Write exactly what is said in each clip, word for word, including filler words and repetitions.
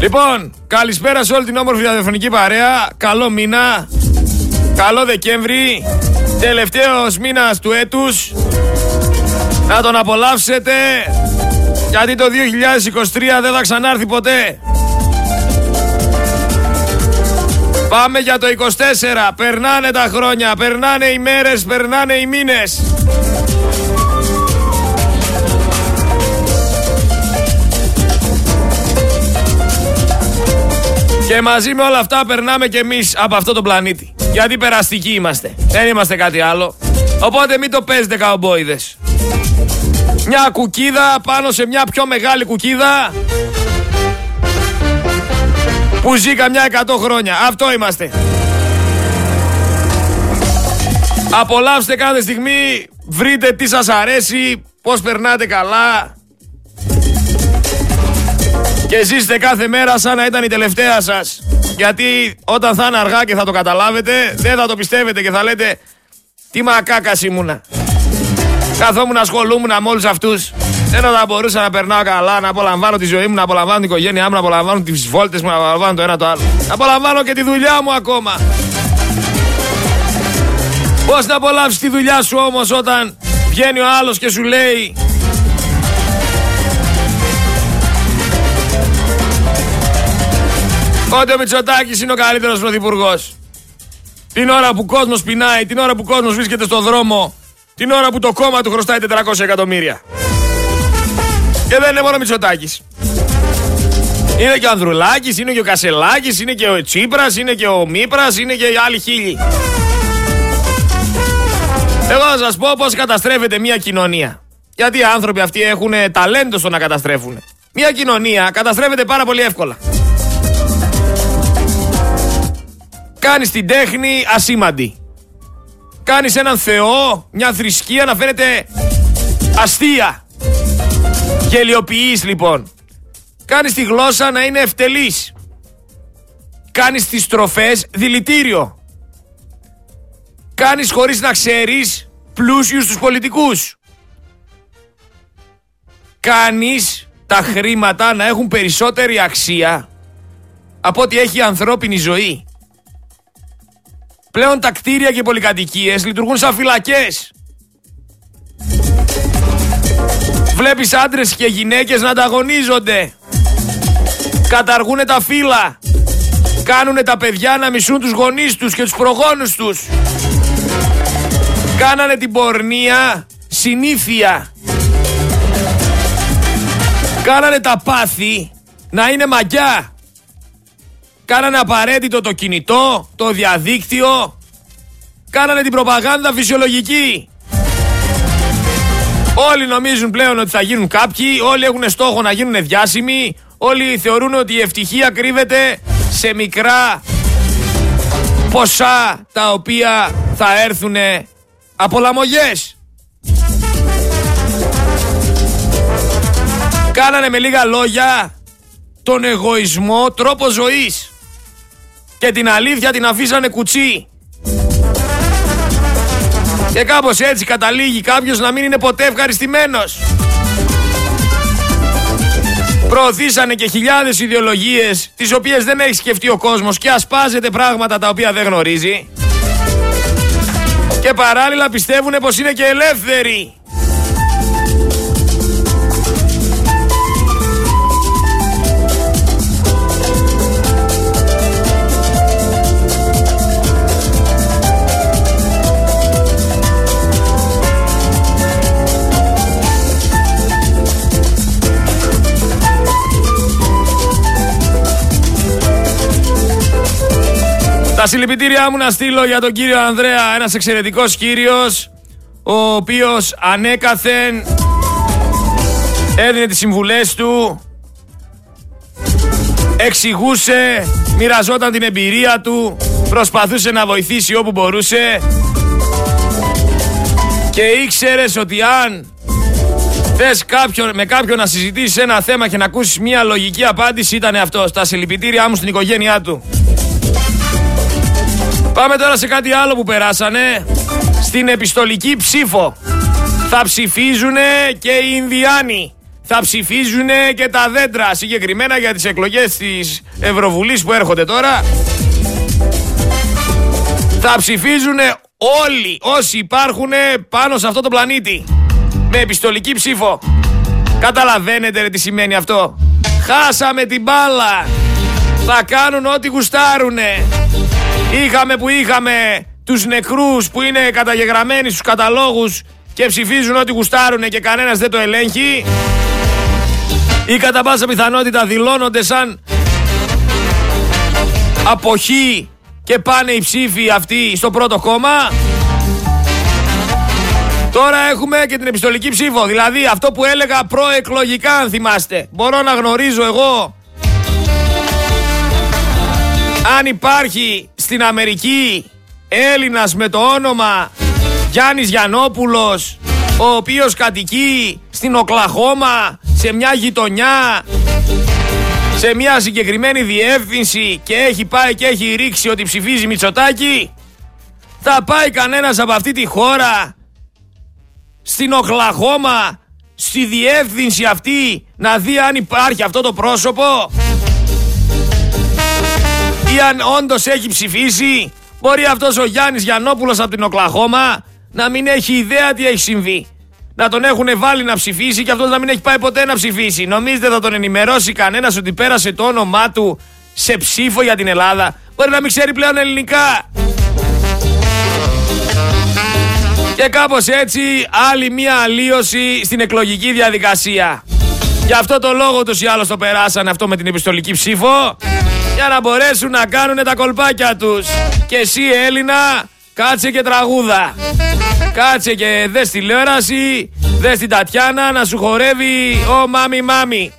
Λοιπόν, καλησπέρα σε όλη την όμορφη ραδιοφωνική παρέα. Καλό μήνα. Καλό Δεκέμβρη. Τελευταίος μήνας του έτους. Να τον απολαύσετε. Γιατί το δύο χιλιάδες είκοσι τρία δεν θα ξανάρθει ποτέ. Πάμε για το είκοσι τέσσερα. Περνάνε τα χρόνια, περνάνε οι μέρες, περνάνε οι μήνες. Και μαζί με όλα αυτά περνάμε και εμείς από αυτό το πλανήτη. Γιατί περαστικοί είμαστε. Δεν είμαστε κάτι άλλο. Οπότε μην το παίζετε καουμπόιδες. Μια κουκίδα πάνω σε μια πιο μεγάλη κουκίδα που ζει καμιά εκατό χρόνια. Αυτό είμαστε. Απολαύστε κάθε στιγμή. Βρείτε τι σας αρέσει. Πώς περνάτε καλά. Και ζήστε κάθε μέρα σαν να ήταν η τελευταία σας. Γιατί όταν θα είναι αργά και θα το καταλάβετε, δεν θα το πιστεύετε και θα λέτε τι μακάκας ήμουνα. Καθόμουν, ασχολούμουν με όλους αυτούς. Δεν θα μπορούσα να περνάω καλά, να απολαμβάνω τη ζωή μου, να απολαμβάνω την οικογένειά μου, να απολαμβάνω τις βόλτες μου, να απολαμβάνω το ένα το άλλο. Να απολαμβάνω και τη δουλειά μου ακόμα. Πώς να απολαύσεις τη δουλειά σου όμως όταν βγαίνει ο άλλος και σου λέει ότι ο Μητσοτάκης είναι ο καλύτερος πρωθυπουργός. Την ώρα που ο κόσμος πεινάει, την ώρα που ο κόσμος βρίσκεται στον δρόμο, την ώρα που το κόμμα του χρωστάει τετρακόσια εκατομμύρια. Και δεν είναι μόνο ο Μητσοτάκης. Είναι και ο Ανδρουλάκης, είναι και ο Κασελάκης, είναι και ο Τσίπρας, είναι και ο Μήπρας, είναι και οι άλλοι χίλιοι. Εγώ θα σας πω πώς καταστρέφεται μια κοινωνία. Γιατί οι άνθρωποι αυτοί έχουν ταλέντο στο να καταστρέφουν. Μια κοινωνία καταστρέφεται πάρα πολύ εύκολα. Κάνεις την τέχνη ασήμαντη. Κάνεις έναν θεό, μια θρησκεία να φαίνεται αστεία. Γελιοποιείς λοιπόν. Κάνεις τη γλώσσα να είναι ευτελής. Κάνεις τις στροφές δηλητήριο. Κάνεις χωρίς να ξέρεις πλούσιους τους πολιτικούς. Κάνεις τα χρήματα να έχουν περισσότερη αξία από ό,τι έχει η ανθρώπινη ζωή. Πλέον τα κτίρια και οι πολυκατοικίες λειτουργούν σαν φυλακές. Βλέπεις άντρες και γυναίκες να ανταγωνίζονται. Καταργούνε τα φύλα. Κάνουνε τα παιδιά να μισούν τους γονείς τους και τους προγόνους τους. Κάνανε την πορνεία συνήθεια. Κάνανε τα πάθη να είναι μαγιά. Κάνανε απαραίτητο το κινητό, το διαδίκτυο. Κάνανε την προπαγάνδα φυσιολογική. Όλοι νομίζουν πλέον ότι θα γίνουν κάποιοι. Όλοι έχουν στόχο να γίνουν διάσημοι. Όλοι θεωρούν ότι η ευτυχία κρύβεται σε μικρά ποσά τα οποία θα έρθουν από λαμογές. Κάνανε με λίγα λόγια τον εγωισμό τρόπο ζωής. Και την αλήθεια την αφήσανε κουτσί. Και κάπως έτσι καταλήγει κάποιος να μην είναι ποτέ ευχαριστημένος. Προωθήσανε και χιλιάδες ιδεολογίες τις οποίες δεν έχει σκεφτεί ο κόσμος και ασπάζεται πράγματα τα οποία δεν γνωρίζει. Και παράλληλα πιστεύουνε πως είναι και ελεύθεροι. Τα συλληπιτήριά μου να στείλω για τον κύριο Ανδρέα, ένας εξαιρετικός κύριος, ο οποίος ανέκαθεν έδινε τις συμβουλές του, εξηγούσε, μοιραζόταν την εμπειρία του, προσπαθούσε να βοηθήσει όπου μπορούσε και ήξερες ότι αν θες κάποιον, με κάποιον να συζητήσεις ένα θέμα και να ακούσεις μια λογική απάντηση, ήταν αυτός. Τα συλληπιτήριά μου στην οικογένειά του. Πάμε τώρα σε κάτι άλλο που περάσανε. Στην επιστολική ψήφο. Θα ψηφίζουνε και οι Ινδιάνοι. θα ψηφίζουν και τα δέντρα, συγκεκριμένα για τις εκλογές της Ευρωβουλής που έρχονται τώρα. Θα ψηφίζουν όλοι όσοι υπάρχουν πάνω σε αυτό το πλανήτη με επιστολική ψήφο. Καταλαβαίνετε ρε τι σημαίνει αυτό? Χάσαμε την μπάλα. Θα κάνουν ό,τι γουστάρουνε. Είχαμε που είχαμε τους νεκρούς που είναι καταγεγραμμένοι στους καταλόγους και ψηφίζουν ό,τι γουστάρουνε και κανένας δεν το ελέγχει. Ή κατά πάσα πιθανότητα δηλώνονται σαν αποχή και πάνε οι ψήφοι αυτοί στο πρώτο κόμμα. Τώρα έχουμε και την επιστολική ψήφο. Δηλαδή αυτό που έλεγα προεκλογικά, αν θυμάστε. Μπορώ να γνωρίζω εγώ αν υπάρχει στην Αμερική Έλληνας με το όνομα Γιάννης Γιαννόπουλος, ο οποίος κατοικεί στην Οκλαχώμα, σε μια γειτονιά, σε μια συγκεκριμένη διεύθυνση και έχει πάει και έχει ρίξει ότι ψηφίζει Μητσοτάκη. Θα πάει κανένας από αυτή τη χώρα στην Οκλαχώμα, στη διεύθυνση αυτή, να δει αν υπάρχει αυτό το πρόσωπο ή αν όντως έχει ψηφίσει? Μπορεί αυτός ο Γιάννης Γιαννόπουλος από την Οκλαχώμα να μην έχει ιδέα τι έχει συμβεί. Να τον έχουν βάλει να ψηφίσει και αυτός να μην έχει πάει ποτέ να ψηφίσει. Νομίζετε θα τον ενημερώσει κανένας ότι πέρασε το όνομά του σε ψήφο για την Ελλάδα? Μπορεί να μην ξέρει πλέον ελληνικά. Και κάπως έτσι άλλη μία αλλίωση στην εκλογική διαδικασία. Γι' αυτό το λόγο τους ή άλλως το περάσανε αυτό με την επιστολική ψήφο, για να μπορέσουν να κάνουν τα κολπάκια τους. Και εσύ Έλληνα, κάτσε και τραγούδα. Κάτσε και δες τηλεόραση, δες την Τατιάνα να σου χορεύει «Ω μάμι μάμι».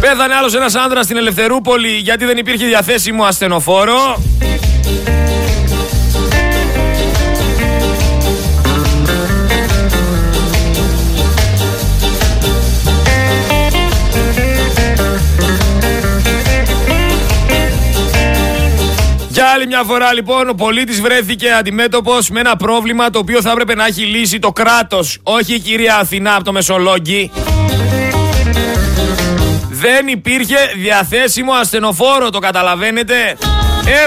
Πέθανε άλλος ένας άνδρας στην Ελευθερούπολη γιατί δεν υπήρχε διαθέσιμο ασθενοφόρο. Για άλλη μια φορά λοιπόν ο πολίτης βρέθηκε αντιμέτωπος με ένα πρόβλημα το οποίο θα έπρεπε να έχει λύσει το κράτος, όχι η κυρία Αθηνά από το Μεσολόγγι. Δεν υπήρχε διαθέσιμο ασθενοφόρο, το καταλαβαίνετε.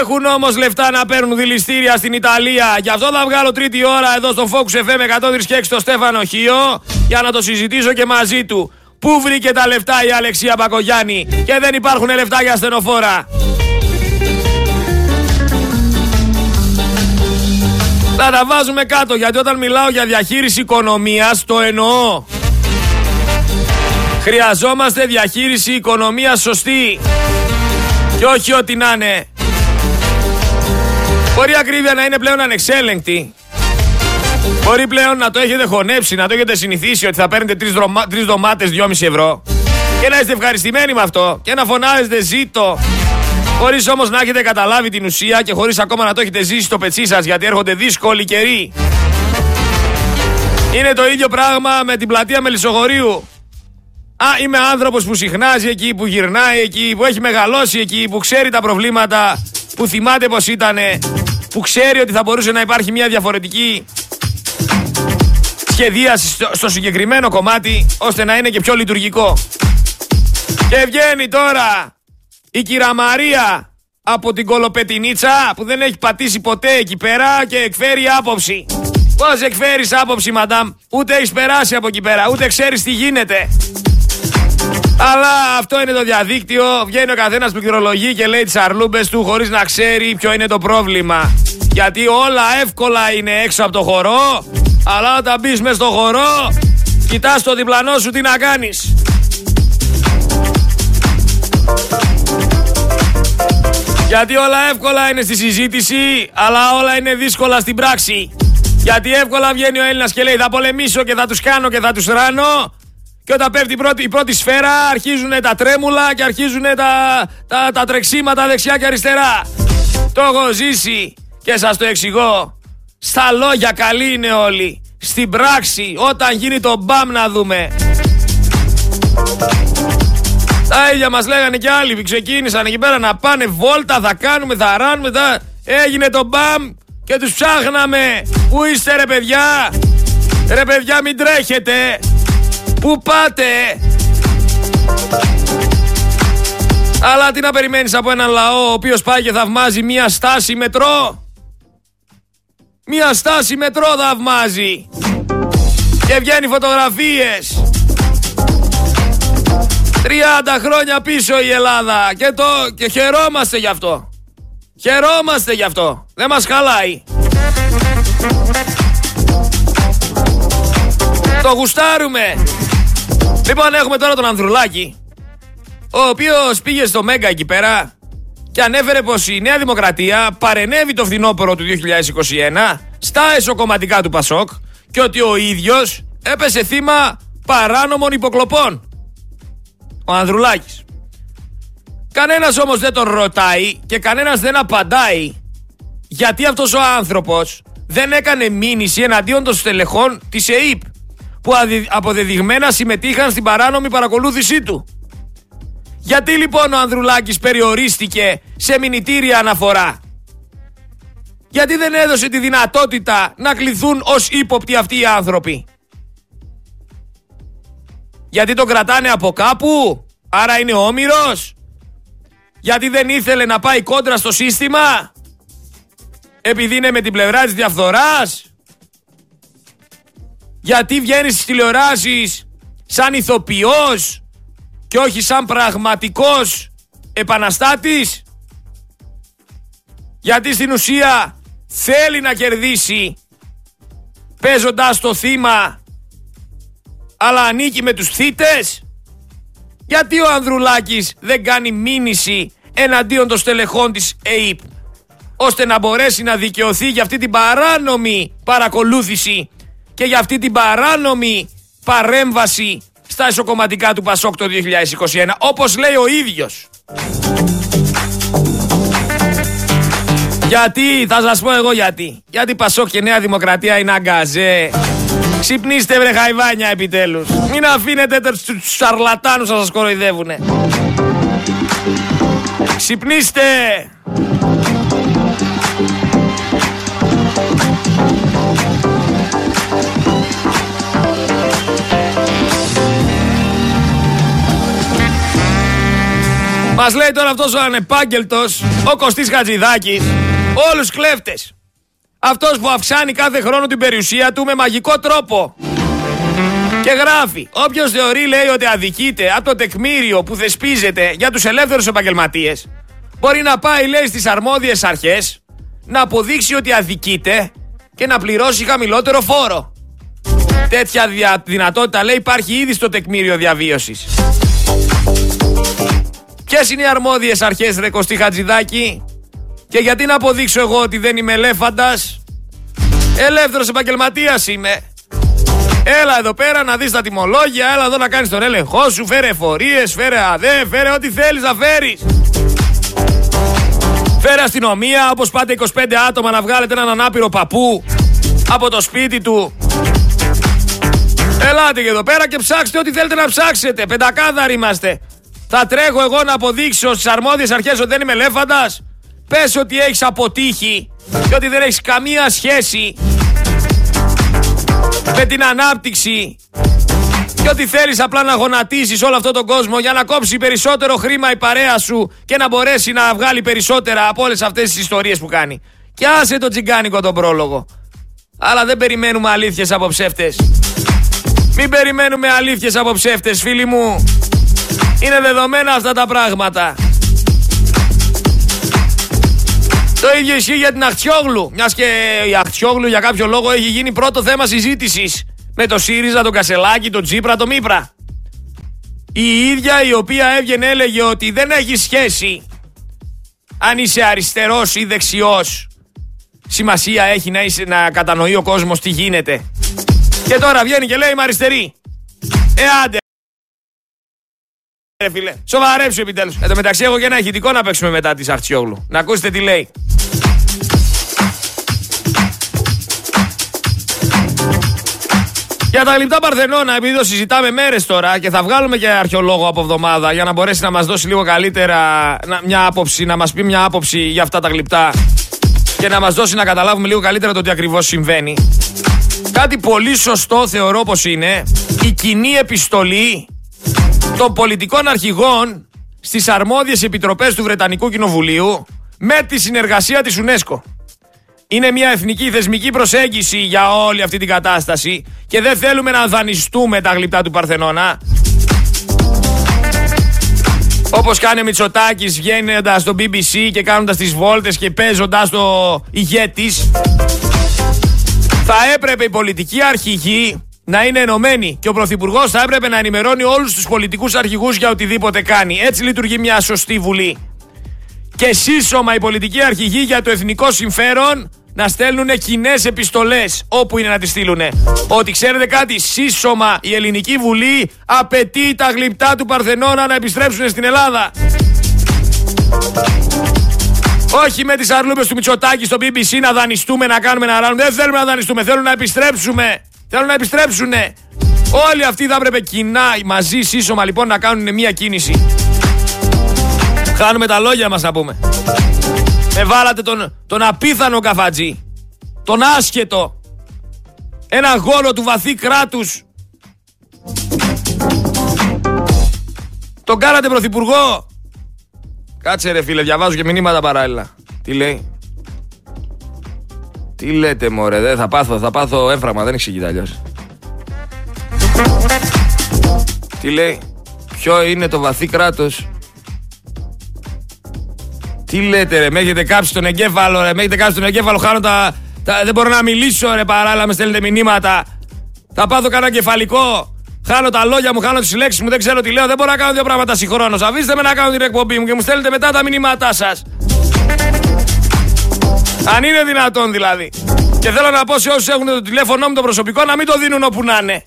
Έχουν όμως λεφτά να παίρνουν δηληστήρια στην Ιταλία. Γι' αυτό θα βγάλω τρίτη ώρα εδώ στο Focus εφ εμ εκατό τρία κόμμα έξι στο Στέφανο Χίο για να το συζητήσω και μαζί του. Πού βρήκε τα λεφτά η Αλεξία Μπακογιάννη και δεν υπάρχουν λεφτά για ασθενοφόρα? Θα τα βάζουμε κάτω, γιατί όταν μιλάω για διαχείριση οικονομίας το εννοώ. Χρειαζόμαστε διαχείριση οικονομίας σωστή και όχι ό,τι να είναι. Μπορεί η ακρίβεια να είναι πλέον ανεξέλεγκτη. Μπορεί πλέον να το έχετε χωνέψει, να το έχετε συνηθίσει ότι θα παίρνετε τρεις δρομα... ντομάτες δυόμισι ευρώ και να είστε ευχαριστημένοι με αυτό και να φωνάζετε «ζήτω», χωρίς όμως να έχετε καταλάβει την ουσία και χωρίς ακόμα να το έχετε ζήσει στο πετσί σας, γιατί έρχονται δύσκολοι καιροί. Είναι το ίδιο πράγμα με την πλατεία Μελισσογορείου. Α, είμαι άνθρωπος που συχνάζει εκεί, που γυρνάει εκεί, που έχει μεγαλώσει εκεί, που ξέρει τα προβλήματα, που θυμάται πως ήτανε, που ξέρει ότι θα μπορούσε να υπάρχει μια διαφορετική σχεδίαση στο, στο συγκεκριμένο κομμάτι, ώστε να είναι και πιο λειτουργικό. Και βγαίνει τώρα η κυρία Μαρία από την Κολοπετινίτσα που δεν έχει πατήσει ποτέ εκεί πέρα και εκφέρει άποψη. Πώς εκφέρεις άποψη, μαντάμ? Ούτε έχεις περάσει από εκεί πέρα, ούτε ξέρεις τι γίνεται. Αλλά αυτό είναι το διαδίκτυο. Βγαίνει ο καθένας που πληρολογεί και λέει τις αρλούμπες του χωρίς να ξέρει ποιο είναι το πρόβλημα. Γιατί όλα εύκολα είναι έξω από το χορό, αλλά όταν μπεις μες στο χορό, κοιτάς το διπλανό σου τι να κάνεις. Γιατί όλα εύκολα είναι στη συζήτηση, αλλά όλα είναι δύσκολα στην πράξη. Γιατί εύκολα βγαίνει ο Έλληνας και λέει θα πολεμήσω και θα τους κάνω και θα τους ράνω, και όταν πέφτει η πρώτη, η πρώτη σφαίρα αρχίζουν τα τρέμουλα και αρχίζουν τα, τα, τα τρεξίματα δεξιά και αριστερά. Το έχω ζήσει και σας το εξηγώ. Στα λόγια καλοί είναι όλοι. Στην πράξη όταν γίνει το μπαμ να δούμε. Τα ίδια μας λέγανε και άλλοι που ξεκίνησαν εκεί πέρα να πάνε βόλτα, θα κάνουμε, θα ράνουμε, θα... Έγινε το μπαμ και τους ψάχναμε. Πού είστε ρε παιδιά? Ρε παιδιά, μην τρέχετε. Πού πάτε? Αλλά τι να περιμένεις από έναν λαό ο οποίος πάει και θαυμάζει μία στάση μετρό. Μία στάση μετρό θαυμάζει. Και βγαίνει φωτογραφίες. τριάντα χρόνια πίσω η Ελλάδα. Και, το... και χαιρόμαστε γι' αυτό. Χαιρόμαστε γι' αυτό. Δεν μας χαλάει. Το γουστάρουμε. Λοιπόν, έχουμε τώρα τον Ανδρουλάκη, ο οποίος πήγε στο Μέγκα εκεί πέρα και ανέφερε πως η Νέα Δημοκρατία παρενέβη το φθινόπωρο του δύο χιλιάδες είκοσι ένα στα εσωκομματικά του ΠΑΣΟΚ και ότι ο ίδιος έπεσε θύμα παράνομων υποκλοπών. Ο Ανδρουλάκης. Κανένας όμως δεν τον ρωτάει και κανένας δεν απαντάει γιατί αυτός ο άνθρωπος δεν έκανε μήνυση εναντίον των στελεχών της ΕΥΠ που αποδεδειγμένα συμμετείχαν στην παράνομη παρακολούθησή του. Γιατί λοιπόν ο Ανδρουλάκης περιορίστηκε σε μηνυτήρια αναφορά? Γιατί δεν έδωσε τη δυνατότητα να κληθούν ως ύποπτοι αυτοί οι άνθρωποι? Γιατί τον κρατάνε από κάπου, άρα είναι όμηρος? Γιατί δεν ήθελε να πάει κόντρα στο σύστημα, επειδή είναι με την πλευρά της διαφθοράς? Γιατί βγαίνει στις τηλεοράσεις σαν ηθοποιός και όχι σαν πραγματικός επαναστάτης? Γιατί στην ουσία θέλει να κερδίσει παίζοντας το θύμα, αλλά ανήκει με τους θύτες? Γιατί ο Ανδρουλάκης δεν κάνει μήνυση εναντίον των στελεχών της ΕΥΠ, ώστε να μπορέσει να δικαιωθεί για αυτή την παράνομη παρακολούθηση και για αυτή την παράνομη παρέμβαση στα εσωκομματικά του ΠΑΣΟΚ το δύο χιλιάδες είκοσι ένα, όπως λέει ο ίδιος? Γιατί, θα σας πω εγώ γιατί. Γιατί ΠΑΣΟΚ και Νέα Δημοκρατία είναι αγκαζέ. Ξυπνήστε βρε χαϊβάνια επιτέλους. Μην αφήνετε τους σαρλατάνους να σας κοροϊδεύουνε. Ξυπνήστε. Μας λέει τώρα αυτός ο ανεπάγγελτος, ο Κωστής Χατζηδάκης, όλους κλέφτες. Αυτός που αυξάνει κάθε χρόνο την περιουσία του με μαγικό τρόπο. Και γράφει, όποιος θεωρεί, λέει, ότι αδικείται από το τεκμήριο που θεσπίζεται για τους ελεύθερους επαγγελματίες, μπορεί να πάει, λέει, στις αρμόδιες αρχές, να αποδείξει ότι αδικείται και να πληρώσει χαμηλότερο φόρο. Τέτοια δυνατότητα, λέει, υπάρχει ήδη στο τεκμήριο διαβίωσης. Ποιες είναι οι αρμόδιες αρχές, ρε Κωστή Χατζηδάκη? Και γιατί να αποδείξω εγώ ότι δεν είμαι ελέφαντας? Ελεύθερος επαγγελματίας είμαι. Έλα εδώ πέρα να δεις τα τιμολόγια, έλα εδώ να κάνεις τον έλεγχό σου, φέρε εφορίες, φέρε αδέ, φέρε ό,τι θέλεις να φέρεις. Φέρε αστυνομία, όπως πάτε είκοσι πέντε άτομα να βγάλετε έναν ανάπηρο παππού από το σπίτι του. Ελάτε και εδώ πέρα και ψάξτε ό,τι θέλετε να ψάξετε. Πεντακάθαροι είμαστε. Θα τρέχω εγώ να αποδείξω στις αρμόδιες αρχές ότι δεν είμαι ελέφαντας? Πες ότι έχεις αποτύχει και ότι δεν έχεις καμία σχέση με την ανάπτυξη και ότι θέλεις απλά να γονατίσεις όλο αυτόν τον κόσμο για να κόψει περισσότερο χρήμα η παρέα σου και να μπορέσει να βγάλει περισσότερα από όλες αυτές τις ιστορίες που κάνει. Και άσε το τσιγκάνικο τον πρόλογο. Αλλά δεν περιμένουμε αλήθειες από ψεύτες. Μην περιμένουμε αλήθειες από ψεύτες, φίλοι μου. Είναι δεδομένα αυτά τα πράγματα. Το ίδιο ισχύει για την Αχτσιόγλου, μιας και η Αχτσιόγλου για κάποιο λόγο έχει γίνει πρώτο θέμα συζήτησης με το ΣΥΡΙΖΑ, τον Κασελάκη, τον Τσίπρα, τον Μήπρα. Η ίδια η οποία έβγαινε έλεγε ότι δεν έχει σχέση αν είσαι αριστερός ή δεξιός. Σημασία έχει να, είσαι, να κατανοεί ο κόσμος τι γίνεται. Και τώρα βγαίνει και λέει είμαι αριστερή. Ε, άντε. Ρε φίλε, σοβαρέψου επιτέλους. Εν τω μεταξύ έχω και ένα ηχητικό να παίξουμε μετά της Αχτσιόγλου. Να ακούσετε τι λέει. Για τα λιπτά Παρθενώνα, επειδή το συζητάμε μέρες τώρα και θα βγάλουμε και αρχαιολόγο από εβδομάδα για να μπορέσει να μας δώσει λίγο καλύτερα μια άποψη, να μας πει μια άποψη για αυτά τα γλυπτά και να μας δώσει να καταλάβουμε λίγο καλύτερα το τι ακριβώς συμβαίνει. Κάτι πολύ σωστό θεωρώ πως είναι η κοινή επιστολή των πολιτικών αρχηγών στις αρμόδιες επιτροπές του Βρετανικού Κοινοβουλίου με τη συνεργασία της UNESCO. Είναι μια εθνική θεσμική προσέγγιση για όλη αυτή την κατάσταση και δεν θέλουμε να δανειστούμε τα γλυπτά του Παρθενώνα. Όπως κάνει ο Μητσοτάκης βγαίνοντας στο μπι μπι σι και κάνοντας τις βόλτες και παίζοντας το ηγέτης. Θα έπρεπε οι πολιτικοί αρχηγοί να είναι ενωμένοι και ο Πρωθυπουργός θα έπρεπε να ενημερώνει όλους τους πολιτικούς αρχηγούς για οτιδήποτε κάνει. Έτσι λειτουργεί μια σωστή Βουλή. Και σύσσωμα οι πολιτικοί αρχηγοί για το εθνικό συμφέρον να στέλνουν κοινές επιστολές όπου είναι να τις στείλουν. Ότι ξέρετε κάτι, σύσσωμα η Ελληνική Βουλή απαιτεί τα γλυπτά του Παρθενώνα να επιστρέψουν στην Ελλάδα. Όχι με τις αρλούπες του Μητσοτάκη στο μπι μπι σι να δανειστούμε, να κάνουμε να ράνουμε. Δεν θέλουμε να δανειστούμε, θέλουμε να επιστρέψουμε. Θέλουν να επιστρέψουνε. Όλοι αυτοί θα έπρεπε κοινά μαζί σύσσωμα λοιπόν να κάνουν μια κίνηση. Χάνουμε τα λόγια μας να πούμε. Με βάλατε τον, τον απίθανο Γκαφαντζή. Τον άσχετο. Ένα γόνο του βαθύ κράτους. Τον κάνατε πρωθυπουργό. Κάτσε ρε φίλε, διαβάζω και μηνύματα παράλληλα. Τι λέει. Τι λέτε μωρέ, δε, θα πάθω, θα πάθω έμφραγμα, δεν εξηγείται αλλιώς. Τι λέει. Ποιο είναι το βαθύ κράτος. Τι λέτε ρε, με έχετε κάψει τον εγκέφαλο ρε, με έχετε κάψει τον εγκέφαλο, χάνω τα, τα... Δεν μπορώ να μιλήσω ρε, παράλληλα με στέλνετε μηνύματα. Θα πάθω κανένα κεφαλικό. Χάνω τα λόγια μου, χάνω τις λέξεις μου, δεν ξέρω τι λέω, δεν μπορώ να κάνω δύο πράγματα συγχρόνως. Αφήστε με να κάνω την εκπομπή μου και μου στέλνετε μετά τα μηνύματά σας. Αν είναι δυνατόν δηλαδή. Και θέλω να πω σε όσους έχουν το τηλέφωνο μου το προσωπικό να μην το δίνουν όπου να είναι.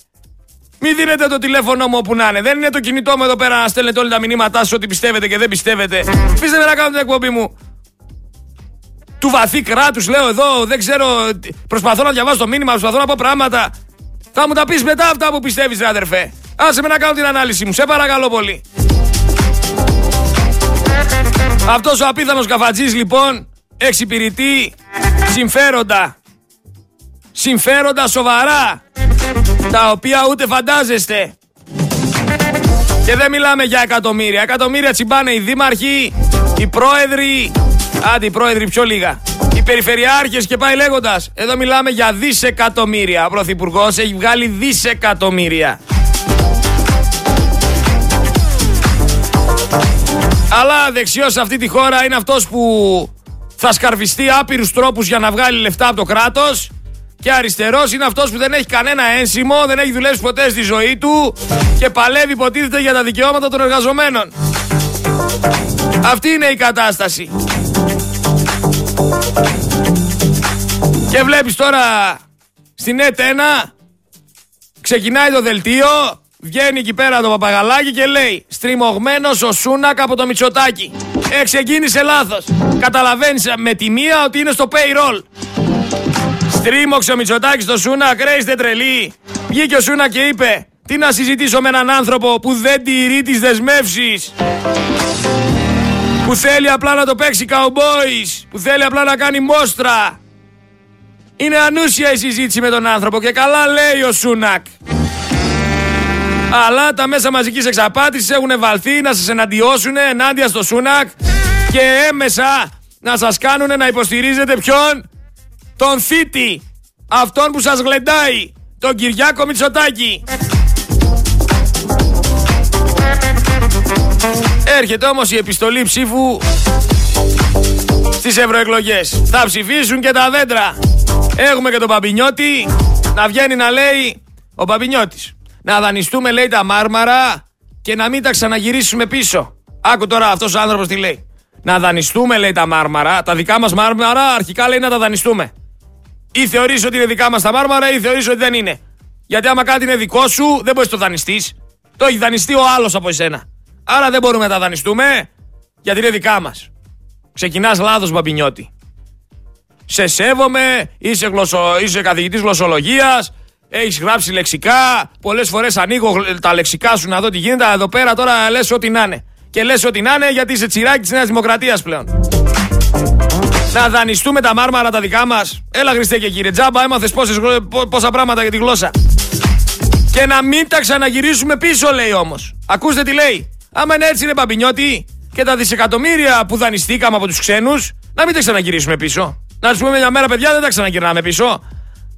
Μην δίνετε το τηλέφωνο μου όπου να είναι. Δεν είναι το κινητό μου εδώ πέρα να στέλνετε όλοι τα μηνύματά σας, ό,τι πιστεύετε και δεν πιστεύετε. Αφήστε με να κάνω την εκπομπή μου. Του βαθύ κράτους λέω εδώ, δεν ξέρω. Προσπαθώ να διαβάσω το μήνυμα, προσπαθώ να πω πράγματα. Θα μου τα πεις μετά αυτά που πιστεύεις, ρε αδερφέ. Άσε με να κάνω την ανάλυση μου, σε παρακαλώ πολύ. Αυτός ο απίθανος Γκαφαντζής λοιπόν εξυπηρετεί συμφέροντα. Συμφέροντα σοβαρά. Τα οποία ούτε φαντάζεστε. Και δεν μιλάμε για εκατομμύρια. Εκατομμύρια τσιμπάνε οι δήμαρχοι, οι πρόεδροι, άντε οι πρόεδροι πιο λίγα, οι περιφερειάρχες και πάει λέγοντας. Εδώ μιλάμε για δισεκατομμύρια. Ο Πρωθυπουργός έχει βγάλει δισεκατομμύρια. Αλλά δεξιός σε αυτή τη χώρα είναι αυτός που θα σκαρφιστεί άπειρους τρόπους για να βγάλει λεφτά από το κράτος. Και αριστερός είναι αυτός που δεν έχει κανένα ένσημο, δεν έχει δουλέψει ποτέ στη ζωή του και παλεύει υποτίθεται για τα δικαιώματα των εργαζομένων. Αυτή είναι η κατάσταση. Και βλέπεις τώρα στην ΕΤ ένα ξεκινάει το δελτίο, βγαίνει εκεί πέρα το παπαγαλάκι και λέει «Στριμωγμένος ο Σούνακ από το Μητσοτάκη». Ε, ξεκίνησε λάθος. Καταλαβαίνεις με τη μία ότι είναι στο payroll. Στρίμωξε ο Μητσοτάκης στο Σούνακ, ρε είστε τρελοί. Βγήκε ο Σούνακ και είπε «Τι να συζητήσω με έναν άνθρωπο που δεν τηρεί τις δεσμεύσεις, που θέλει απλά να το παίξει cowboys, που θέλει απλά να κάνει μόστρα». Είναι ανούσια η συζήτηση με τον άνθρωπο και καλά λέει ο Σούνακ. Αλλά τα μέσα μαζικής εξαπάτησης έχουν βαλθεί να σας εναντιώσουν ενάντια στο Σούνακ και έμεσα να σας κάνουν να υποστηρίζετε ποιον. Τον θήτη, αυτόν που σας γλεντάει, τον Κυριάκο Μητσοτάκη. Έρχεται όμως η επιστολή ψήφου στις ευρωεκλογές. Θα ψηφίσουν και τα δέντρα. Έχουμε και τον Παππινιώτη να βγαίνει να λέει, ο Παππινιώτης, να δανειστούμε λέει τα Μάρμαρα και να μην τα ξαναγυρίσουμε πίσω. Άκου τώρα αυτός ο άνθρωπος τι λέει. Να δανειστούμε λέει τα Μάρμαρα, τα δικά μας Μάρμαρα αρχικά λέει να τα δανειστούμε. Ή θεωρείς ότι είναι δικά μας τα Μάρμαρα ή θεωρείς ότι δεν είναι. Γιατί άμα κάτι είναι δικό σου δεν μπορείς να το δανειστείς. Το έχει δανειστεί ο άλλος από εσένα. Άρα δεν μπορούμε να τα δανειστούμε γιατί είναι δικά μας. Ξεκινάς λάθος Παππινιώτη. Σε σέβομαι, είσαι, γλωσσο... είσαι καθηγητής γλωσσολογίας, έχεις γράψει λεξικά. Πολλές φορές ανοίγω τα λεξικά σου να δω τι γίνεται. Εδώ πέρα τώρα λες ό,τι να είναι. Και λες ό,τι να είναι γιατί είσαι τσιράκι της Νέας Δημοκρατίας πλέον. Να δανειστούμε τα μάρμαρα τα δικά μας. Έλα Χριστέ και κύριε, τζάμπα έμαθες πόσες, πόσα πράγματα για τη γλώσσα. Και να μην τα ξαναγυρίσουμε πίσω, λέει όμως. Ακούστε τι λέει. Άμα είναι έτσι, ρε Παππινιώτη, και τα δισεκατομμύρια που δανειστήκαμε από τους ξένους, να μην τα ξαναγυρίσουμε πίσω. Να τους πούμε μια μέρα, παιδιά, δεν τα ξαναγυρνάμε πίσω.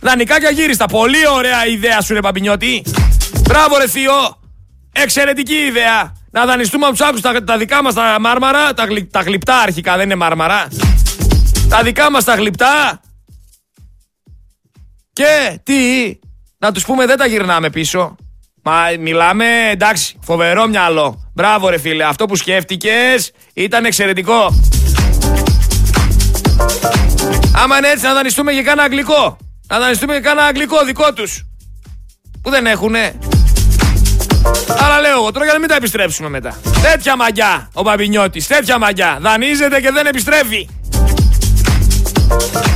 Δανεικά και αγύριστα. Πολύ ωραία ιδέα σου, ρε Παππινιώτη. Μπράβο, ρε Θείο. Εξαιρετική ιδέα. Να δανειστούμε από τους άκους τα, τα δικά μας τα μάρμαρα, τα, γλυ, τα γλυπτά αρχικά, δεν είναι μάρμαρα. Τα δικά μας τα γλυπτά. Και τι. Να τους πούμε δεν τα γυρνάμε πίσω. Μα μιλάμε, εντάξει, φοβερό μυαλό. Μπράβο ρε φίλε, αυτό που σκέφτηκες ήταν εξαιρετικό. Άμα είναι έτσι, να δανειστούμε και κάνα αγγλικό. Να δανειστούμε και κάνα αγγλικό δικό τους. Που δεν έχουνε. Άρα λέω εγώ, τώρα για να μην τα επιστρέψουμε μετά. Τέτοια μαγιά ο Παππινιώτης, τέτοια μαγιά. Δανείζεται και δεν επιστρέφει.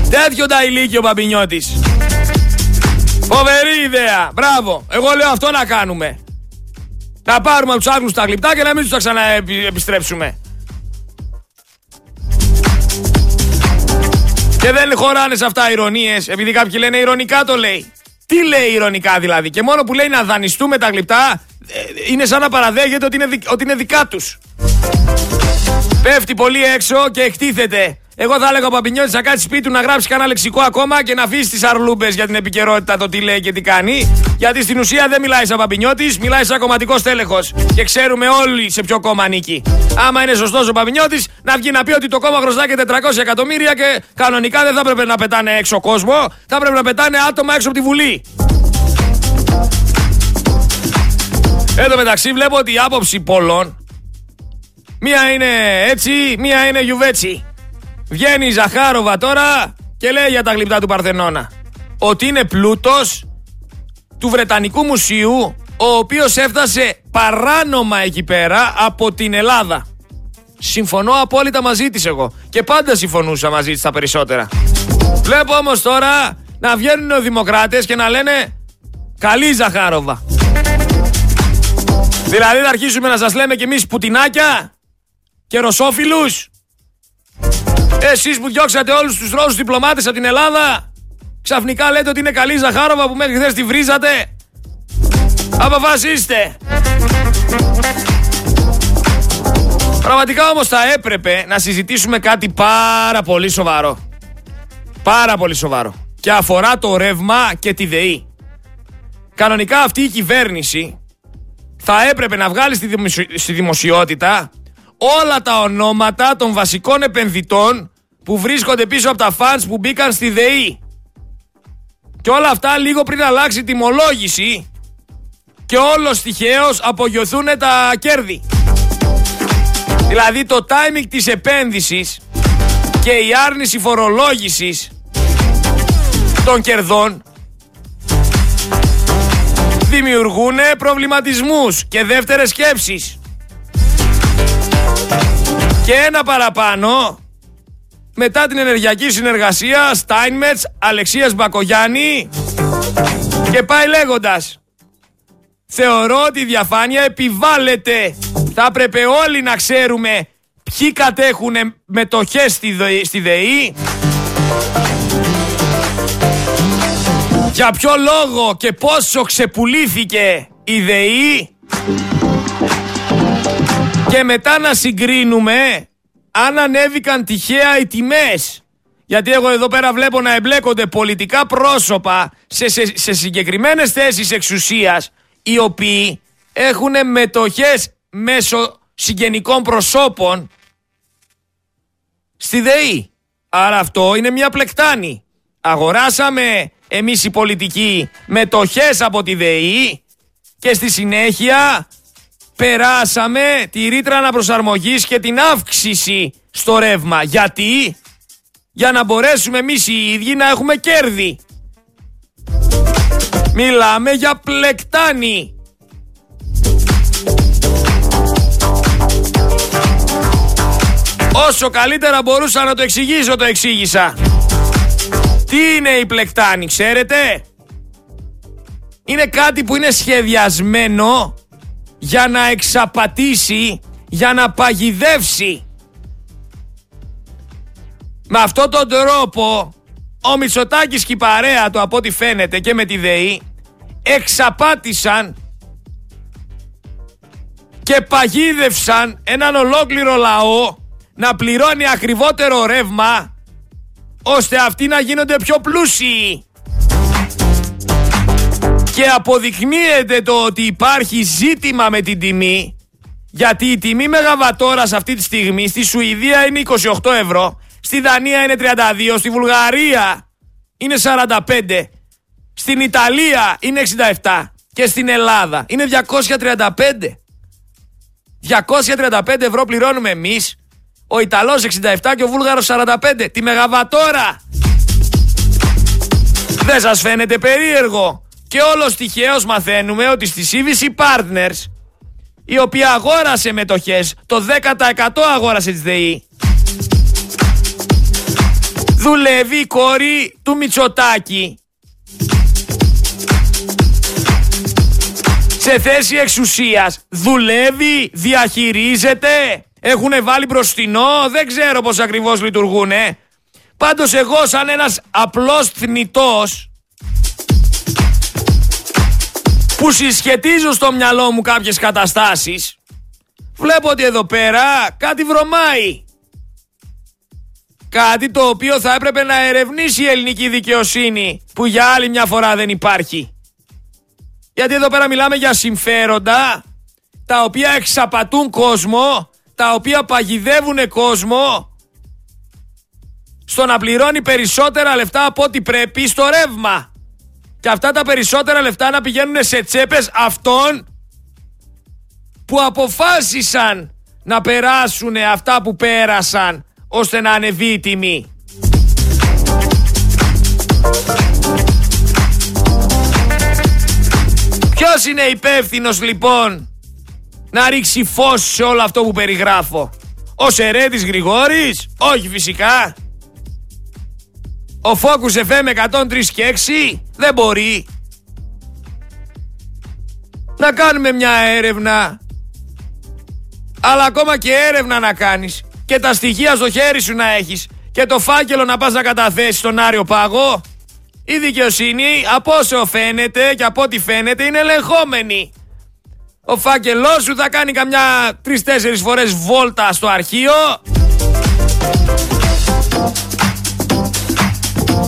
Τέτοιο ταηλίκι ο Παππινιώτης. Φοβερή ιδέα! Μπράβο! Εγώ λέω αυτό να κάνουμε. Να πάρουμε από τους άγγλους τα γλυπτά και να μην τους τα ξαναεπιστρέψουμε. Και δεν χωράνε σε αυτά ειρωνίες, επειδή κάποιοι λένε ειρωνικά το λέει. Τι λέει ειρωνικά δηλαδή? Και μόνο που λέει να δανειστούμε τα γλυπτά, είναι σαν να παραδέχεται ότι είναι, δικ, ότι είναι δικά τους. Πέφτει πολύ έξω και εκτίθεται. Εγώ θα έλεγα ο Παππινιώτης να κάτσει σπίτι του να γράψει κανένα λεξικό ακόμα και να αφήσει τις αρλούμπες για την επικαιρότητα, το τι λέει και τι κάνει. Γιατί στην ουσία δεν μιλάει σαν Παππινιώτης, μιλάει σαν κομματικός τέλεχος. Και ξέρουμε όλοι σε ποιο κόμμα ανήκει. Άμα είναι σωστός ο Παππινιώτης, να βγει να πει ότι το κόμμα χρωστά και τετρακόσια εκατομμύρια και κανονικά δεν θα έπρεπε να πετάνε έξω κόσμο, θα έπρεπε να πετάνε άτομα έξω από τη Βουλή. Εν τω μεταξύ βλέπω ότι η άποψη πολλών, μία είναι έτσι, μία είναι γιουβέτσι. Βγαίνει η Ζαχάροβα τώρα και λέει για τα γλυπτά του Παρθενώνα ότι είναι πλούτος του Βρετανικού Μουσείου, ο οποίος έφτασε παράνομα εκεί πέρα από την Ελλάδα. Συμφωνώ απόλυτα μαζί της εγώ. Και πάντα συμφωνούσα μαζί της τα περισσότερα. Βλέπω όμως τώρα να βγαίνουν οι δημοκράτες και να λένε καλή Ζαχάροβα. Δηλαδή θα αρχίσουμε να σας λέμε κι εμείς πουτινάκια και ρωσόφιλους. Εσείς που διώξατε όλους τους Ρώσους διπλωμάτες από την Ελλάδα, ξαφνικά λέτε ότι είναι καλή Ζαχάροβα που μέχρι χθες τη βρίζατε. Αποφασίστε. Πραγματικά όμως θα έπρεπε να συζητήσουμε κάτι πάρα πολύ σοβαρό. Πάρα πολύ σοβαρό. Και αφορά το ρεύμα και τη ΔΕΗ. Κανονικά αυτή η κυβέρνηση θα έπρεπε να βγάλει στη, δημοσι... στη δημοσιότητα όλα τα ονόματα των βασικών επενδυτών που βρίσκονται πίσω από τα φαντς που μπήκαν στη ΔΕΗ. Και όλα αυτά λίγο πριν αλλάξει τιμολόγηση και όλος τυχαίως απογειωθούν τα κέρδη. Δηλαδή το timing της επένδυσης και η άρνηση φορολόγησης των κερδών δημιουργούν προβληματισμούς και δεύτερες σκέψεις. Και ένα παραπάνω, μετά την ενεργειακή συνεργασία Στάινμετς, Αλεξίας Μπακογιάννη και πάει λέγοντας. Θεωρώ ότι η διαφάνεια επιβάλλεται. Θα έπρεπε όλοι να ξέρουμε ποιοι κατέχουν μετοχές στη ΔΕΗ, για ποιο λόγο και πόσο ξεπουλήθηκε η ΔΕΗ. Και μετά να συγκρίνουμε αν ανέβηκαν τυχαία οι τιμές. Γιατί εγώ εδώ πέρα βλέπω να εμπλέκονται πολιτικά πρόσωπα σε, σε, σε συγκεκριμένες θέσεις εξουσίας, οι οποίοι έχουν μετοχές μέσω συγγενικών προσώπων στη ΔΕΗ. Άρα αυτό είναι μια πλεκτάνη. Αγοράσαμε εμείς οι πολιτικοί μετοχές από τη ΔΕΗ και στη συνέχεια περάσαμε τη ρήτρα αναπροσαρμογής και την αύξηση στο ρεύμα. Γιατί? Για να μπορέσουμε εμείς οι ίδιοι να έχουμε κέρδη. Μιλάμε για πλεκτάνη. Όσο καλύτερα μπορούσα να το εξηγήσω, το εξήγησα. Τι είναι η πλεκτάνη, ξέρετε? Είναι κάτι που είναι σχεδιασμένο για να εξαπατήσει, για να παγιδεύσει. Με αυτόν τον τρόπο ο Μητσοτάκης και η παρέα του, από ό,τι φαίνεται, και με τη ΔΕΗ εξαπάτησαν και παγίδευσαν έναν ολόκληρο λαό να πληρώνει ακριβότερο ρεύμα, ώστε αυτοί να γίνονται πιο πλούσιοι. Και αποδεικνύεται το ότι υπάρχει ζήτημα με την τιμή, γιατί η τιμή μεγαβατόρας αυτή τη στιγμή στη Σουηδία είναι είκοσι οκτώ ευρώ, στη Δανία είναι τριάντα δύο, στη Βουλγαρία είναι σαράντα πέντε, στην Ιταλία είναι εξήντα επτά και στην Ελλάδα είναι διακόσια τριάντα πέντε. διακόσια τριάντα πέντε ευρώ πληρώνουμε εμείς, ο Ιταλός εξήντα επτά και ο Βούλγαρος σαράντα πέντε. Τη μεγαβατόρα! Δεν σας φαίνεται περίεργο? Και όλος τυχαίως μαθαίνουμε ότι στη σι βι σι Partners, η οποία αγόρασε μετοχές, το δέκα τοις εκατό αγόρασε της ΔΕΗ, δουλεύει η κόρη του Μητσοτάκη σε θέση εξουσίας. Δουλεύει, διαχειρίζεται, έχουνε βάλει μπροστινό, δεν ξέρω πώς ακριβώς λειτουργούνε. Πάντως εγώ, σαν ένας απλός θνητός που συσχετίζω στο μυαλό μου κάποιες καταστάσεις, βλέπω ότι εδώ πέρα κάτι βρωμάει. Κάτι το οποίο θα έπρεπε να ερευνήσει η ελληνική δικαιοσύνη, που για άλλη μια φορά δεν υπάρχει. Γιατί εδώ πέρα μιλάμε για συμφέροντα τα οποία εξαπατούν κόσμο, τα οποία παγιδεύουν κόσμο στο να πληρώνει περισσότερα λεφτά από ό,τι πρέπει στο ρεύμα. Και αυτά τα περισσότερα λεφτά να πηγαίνουν σε τσέπες αυτών που αποφάσισαν να περάσουν αυτά που πέρασαν, ώστε να ανεβεί η τιμή. Ποιος είναι υπεύθυνος λοιπόν να ρίξει φως σε όλο αυτό που περιγράφω? Ο Σερέτης Γρηγόρης? Όχι φυσικά. Ο Focus εφ εμ εκατόν τρία και έξι? Δεν μπορεί. Να κάνουμε μια έρευνα. Αλλά ακόμα και έρευνα να κάνεις, και τα στοιχεία στο χέρι σου να έχεις, και το φάκελο να πας να καταθέσεις στον Άριο Πάγο, η δικαιοσύνη, από όσο φαίνεται και από ό,τι φαίνεται, είναι ελεγχόμενη. Ο φάκελός σου θα κάνει καμιά τρεις-τέσσερις φορές βόλτα στο αρχείο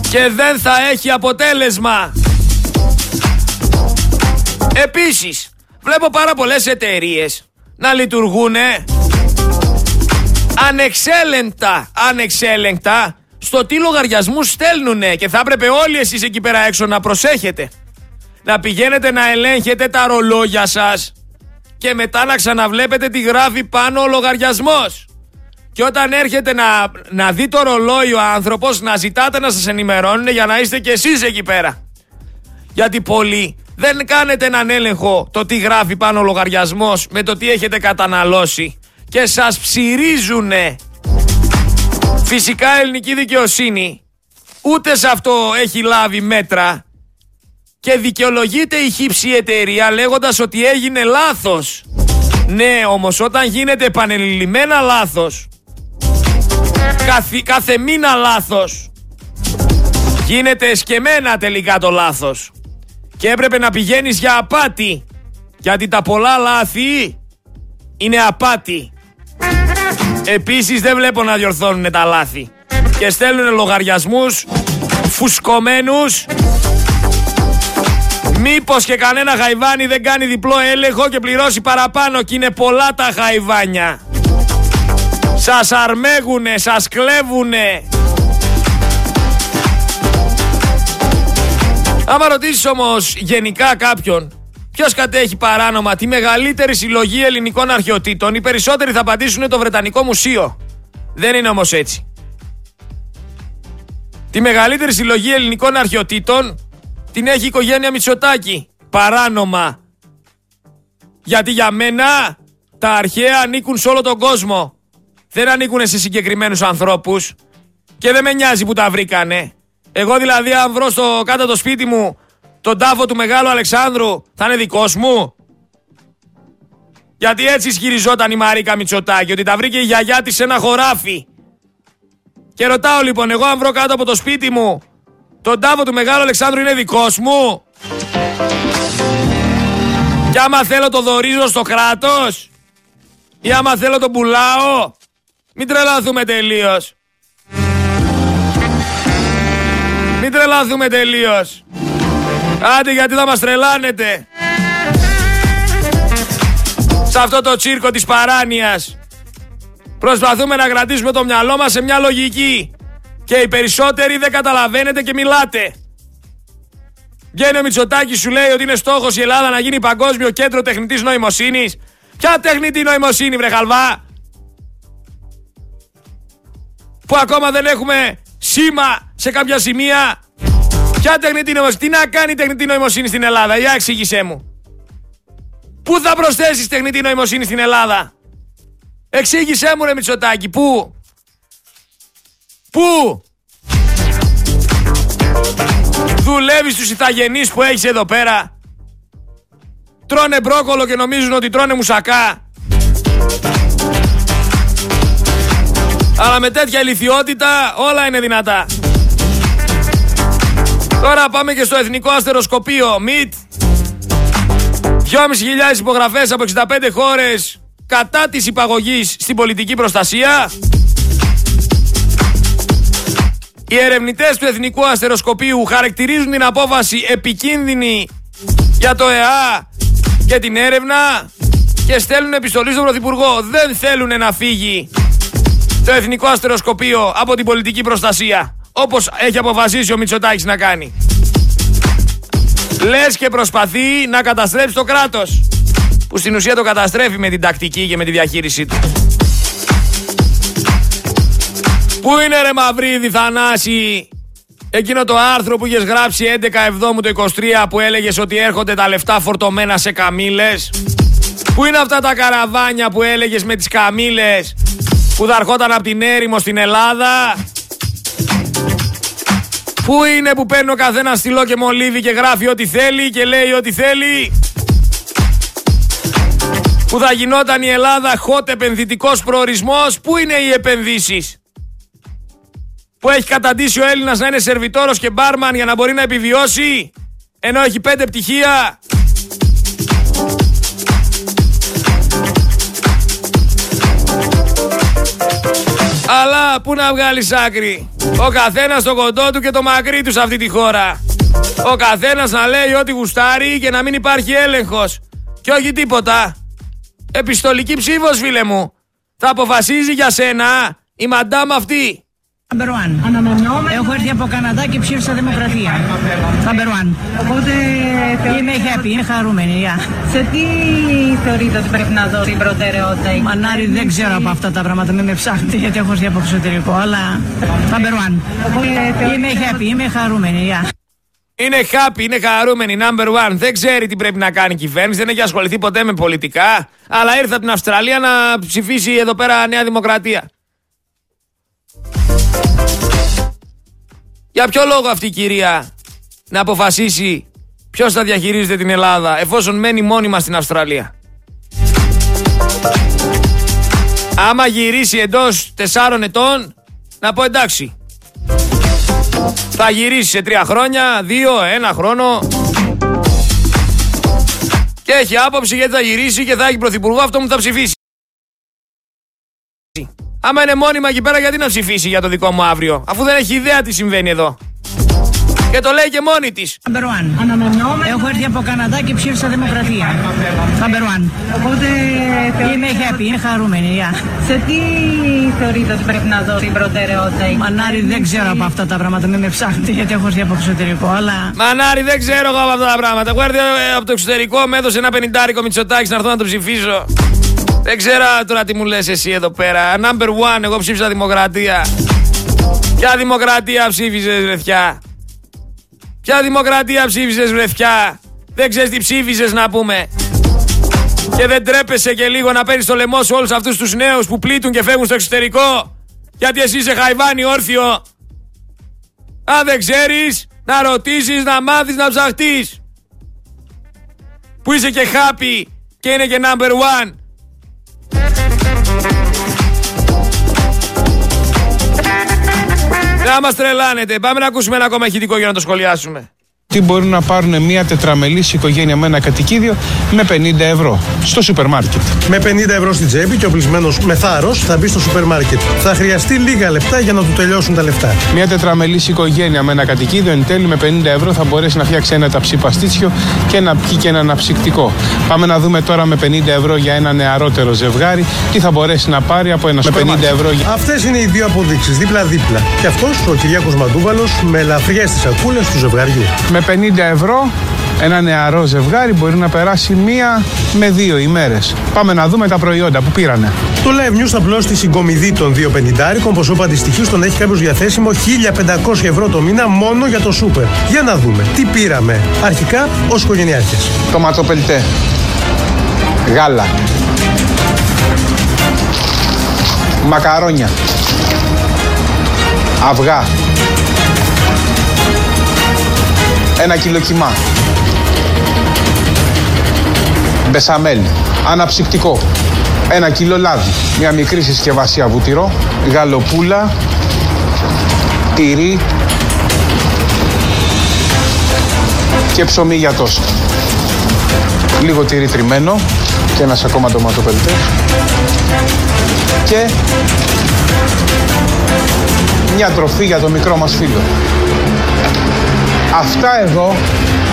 και δεν θα έχει αποτέλεσμα. Επίσης, βλέπω πάρα πολλές εταιρείες να λειτουργούνε ανεξέλεγκτα, ανεξέλεγκτα στο τι λογαριασμού στέλνουνε, και θα έπρεπε όλοι εσείς εκεί πέρα έξω να προσέχετε. Να πηγαίνετε να ελέγχετε τα ρολόγια σας και μετά να ξαναβλέπετε τι γράφει πάνω ο λογαριασμός. Και όταν έρχεται να, να δει το ρολόι ο άνθρωπος, να ζητάτε να σας ενημερώνουν, για να είστε κι εσείς εκεί πέρα. Γιατί πολλοί δεν κάνετε έναν έλεγχο το τι γράφει πάνω ο λογαριασμός με το τι έχετε καταναλώσει, και σας ψηρίζουνε. Φυσικά η ελληνική δικαιοσύνη ούτε σε αυτό έχει λάβει μέτρα, και δικαιολογείται η χύψη εταιρεία λέγοντας ότι έγινε λάθος. Ναι, όμως όταν γίνεται επανειλημμένα λάθος, κάθε, κάθε μήνα λάθος, γίνεται εσκεμμένα τελικά το λάθος, και έπρεπε να πηγαίνεις για απάτη, γιατί τα πολλά λάθη είναι απάτη. Επίσης δεν βλέπω να διορθώνουν τα λάθη και στέλνουν λογαριασμούς φουσκωμένους. Μήπως και κανένα χαϊβάνι δεν κάνει διπλό έλεγχο και πληρώσει παραπάνω, και είναι πολλά τα χαϊβάνια. Σας αρμέγουνε, σας κλέβουνε. Άμα ρωτήσεις όμως γενικά κάποιον ποιος κατέχει παράνομα τη μεγαλύτερη συλλογή ελληνικών αρχαιοτήτων, οι περισσότεροι θα απαντήσουν το Βρετανικό Μουσείο. Δεν είναι όμως έτσι. Τη μεγαλύτερη συλλογή ελληνικών αρχαιοτήτων την έχει η οικογένεια Μητσοτάκη, παράνομα. Γιατί για μένα τα αρχαία ανήκουν σε όλο τον κόσμο. Δεν ανήκουν σε συγκεκριμένους ανθρώπους, και δεν με νοιάζει που τα βρήκανε. Εγώ δηλαδή, αν βρω στο κάτω το σπίτι μου τον τάφο του Μεγάλου Αλεξάνδρου, θα είναι δικός μου? Γιατί έτσι ισχυριζόταν η Μαρίκα Μητσοτάκη, ότι τα βρήκε η γιαγιά της σε ένα χωράφι. Και ρωτάω λοιπόν, εγώ αν βρω κάτω από το σπίτι μου τον τάβο του Μεγάλου Αλεξάνδρου, είναι δικός μου? Και άμα θέλω το δωρίζω στο κράτος? Ή άμα θέλω τον πουλάω? Μην τρελαθούμε τελείως. Μην τρελαθούμε τελείως. Άντε, γιατί θα μας τρελάνετε σε αυτό το τσίρκο της παράνοιας. Προσπαθούμε να κρατήσουμε το μυαλό μας σε μια λογική. Και οι περισσότεροι δεν καταλαβαίνετε και μιλάτε. Βγαίνει ο Μητσοτάκης, σου λέει ότι είναι στόχος η Ελλάδα να γίνει παγκόσμιο κέντρο τεχνητής νοημοσύνης. Ποια τεχνητή νοημοσύνη, βρε χαλβά? Που ακόμα δεν έχουμε σήμα σε κάποια σημεία. Ποια τεχνητή νοημοσύνη? Τι να κάνει η τεχνητή νοημοσύνη στην Ελλάδα? Για εξήγησέ μου. Πού θα προσθέσεις τεχνητή νοημοσύνη στην Ελλάδα? Εξήγησέ μου, ρε Μητσοτάκη, πού? Πού? Δουλεύεις τους ηθαγενείς που έχεις εδώ πέρα. Τρώνε μπρόκολο και νομίζουν ότι τρώνε μουσακά. Αλλά με τέτοια ηλιθιότητα όλα είναι δυνατά. Τώρα πάμε και στο Εθνικό Αστεροσκοπείο. Μιτ. δυόμισι χιλιάδες υπογραφές από εξήντα πέντε χώρες κατά της υπαγωγής στην πολιτική προστασία. Οι ερευνητές του Εθνικού Αστεροσκοπείου χαρακτηρίζουν την απόφαση επικίνδυνη για το ΕΑ και την έρευνα και στέλνουν επιστολή στον Πρωθυπουργό. Δεν θέλουν να φύγει το Εθνικό Αστεροσκοπείο από την πολιτική προστασία, όπως έχει αποφασίσει ο Μητσοτάκης να κάνει. Λες και προσπαθεί να καταστρέψει το κράτος, που στην ουσία το καταστρέφει με την τακτική και με τη διαχείρισή του. Πού είναι, ρε Μαυρίδη Θανάση, εκείνο το άρθρο που είχες γράψει έντεκα Εβδόμου το εικοσιτρία που έλεγες ότι έρχονται τα λεφτά φορτωμένα σε καμήλες? Πού είναι αυτά τα καραβάνια που έλεγες με τις καμήλες που θα ερχόταν από την έρημο στην Ελλάδα? Πού είναι που παίρνει ο καθένας στυλό και μολύβι και γράφει ό,τι θέλει και λέει ό,τι θέλει? Που θα γινόταν η Ελλάδα hot επενδυτικός προορισμός? Πού είναι οι επενδύσεις? Που έχει καταντήσει ο Έλληνας να είναι σερβιτόρος και μπάρμαν για να μπορεί να επιβιώσει, ενώ έχει πέντε πτυχία. Αλλά πού να βγάλεις άκρη? Ο καθένας το κοντό του και το μακρύ του σε αυτή τη χώρα. Ο καθένας να λέει ό,τι γουστάρει και να μην υπάρχει έλεγχος. Και όχι τίποτα. Επιστολική ψήφος, φίλε μου. Θα αποφασίζει για σένα η μαντάμ αυτή. Καμπερουάν. Έχω έρθει από Καναδά και ψήφισα Δημοκρατία. Καμπερουάν. Οπότε είμαι happy, είμαι χαρούμενη. Yeah. Σε τι θεωρείτε ότι πρέπει να δώσει προτεραιότητα? Μανάρι, δεν ξέρω από αυτά τα πράγματα, μην με ψάχνετε γιατί έχω έρθει από εξωτερικό. Αλλά Καμπερουάν. Είμαι happy, είμαι χαρούμενη. Yeah. Είναι happy, είναι χαρούμενη, number one. Δεν ξέρει τι πρέπει να κάνει η κυβέρνηση, δεν έχει ασχοληθεί ποτέ με πολιτικά. Αλλά ήρθε από την Αυστραλία να ψηφίσει εδώ πέρα Νέα Δημοκρατία. Για ποιο λόγο αυτή η κυρία να αποφασίσει ποιος θα διαχειρίζεται την Ελλάδα εφόσον μένει μόνιμα στην Αυστραλία? Άμα γυρίσει εντός τεσσάρων ετών, να πω εντάξει. Θα γυρίσει σε τρία χρόνια, δύο, ένα χρόνο. Και έχει άποψη γιατί θα γυρίσει και θα έχει πρωθυπουργό αυτό που θα ψηφίσει. Άμα είναι μόνιμα εκεί πέρα, γιατί να ψηφίσει για το δικό μου αύριο, αφού δεν έχει ιδέα τι συμβαίνει εδώ? Και το λέει και μόνη της. Καμπερουάν. Έχω έρθει από Καναδά και ψήφισα Δημοκρατία. Καμπερουάν. Οπότε είμαι happy, είμαι χαρούμενη. Yeah. Σε τι θεωρείτε ότι πρέπει να δώσει προτεραιότητα? Μανάρι, δεν ξέρω από αυτά τα πράγματα, μην με ψάχνετε γιατί έχω έρθει από εξωτερικό. Αλλά... Μανάρι, δεν ξέρω εγώ από αυτά τα πράγματα. Εγώ έρθει από το εξωτερικό, με έδωσε ένα πενηντάρικο Μητσοτάκης να έρθω να το ψηφίσω. Δεν ξέρω τώρα τι μου λες εσύ εδώ πέρα. Number one, εγώ ψήφισα Δημοκρατία. Ποια Δημοκρατία ψήφισες, βρεθιά? Ποια Δημοκρατία ψήφισες, βρεθιά? Δεν ξέρεις τι ψήφισες να πούμε. Και δεν τρέπεσαι και λίγο να παίρνεις το λαιμό σου όλους αυτούς τους νέους που πλήττουν και φεύγουν στο εξωτερικό? Γιατί εσύ είσαι χαϊβάνι όρθιο. Αν δεν ξέρεις, να ρωτήσεις, να μάθεις, να ψαχτείς. Που είσαι και happy και είναι και number one. Να μας τρελάνετε. Πάμε να ακούσουμε ένα ακόμα ηχητικό για να το σχολιάσουμε. Τι μπορεί να πάρουν μια τετραμελής οικογένεια με ένα κατοικίδιο με πενήντα ευρώ στο σούπερ μάρκετ. Με πενήντα ευρώ στην τσέπη και οπλισμένος με θάρρος θα μπει στο σούπερ μάρκετ. Θα χρειαστεί λίγα λεπτά για να του τελειώσουν τα λεφτά. Μια τετραμελής οικογένεια με ένα κατοικίδιο εν τέλει με πενήντα ευρώ θα μπορέσει να φτιάξει ένα ταψί παστίτσιο και να πιει και ένα αναψυκτικό. Πάμε να δούμε τώρα με πενήντα ευρώ για ένα νεαρότερο ζευγάρι τι θα μπορέσει να πάρει από ένα σούπερ μάρκετ. Αυτές είναι οι δύο αποδείξεις, δίπλα-δίπλα. Και αυτός ο Κυριάκος Μαντούβαλος με ελαφριές τις σακούλες του ζευγαριού. Με πενήντα ευρώ ένα νεαρό ζευγάρι μπορεί να περάσει μία με δύο ημέρες. Πάμε να δούμε τα προϊόντα που πήρανε. Το Live News απλώς τη συγκομιδή των δύο πενηντάρικων, ποσό παντιστοιχίου τον έχει κάποιος διαθέσιμο χίλια πεντακόσια ευρώ το μήνα μόνο για το σούπερ. Για να δούμε τι πήραμε αρχικά ως οικογενειάρχες. Τοματοπελτέ, γάλα, μακαρόνια, αυγά, ένα κιλό κιμά, μπεσαμέλ, αναψυκτικό, ένα κιλό λάδι, μια μικρή συσκευασία βουτυρό, γαλοπούλα, τυρί και ψωμί για τόστ. Λίγο τυρί τριμμένο και ένας ακόμα ντοματοπελτέ και μια τροφή για το μικρό μας φίλο. Αυτά εδώ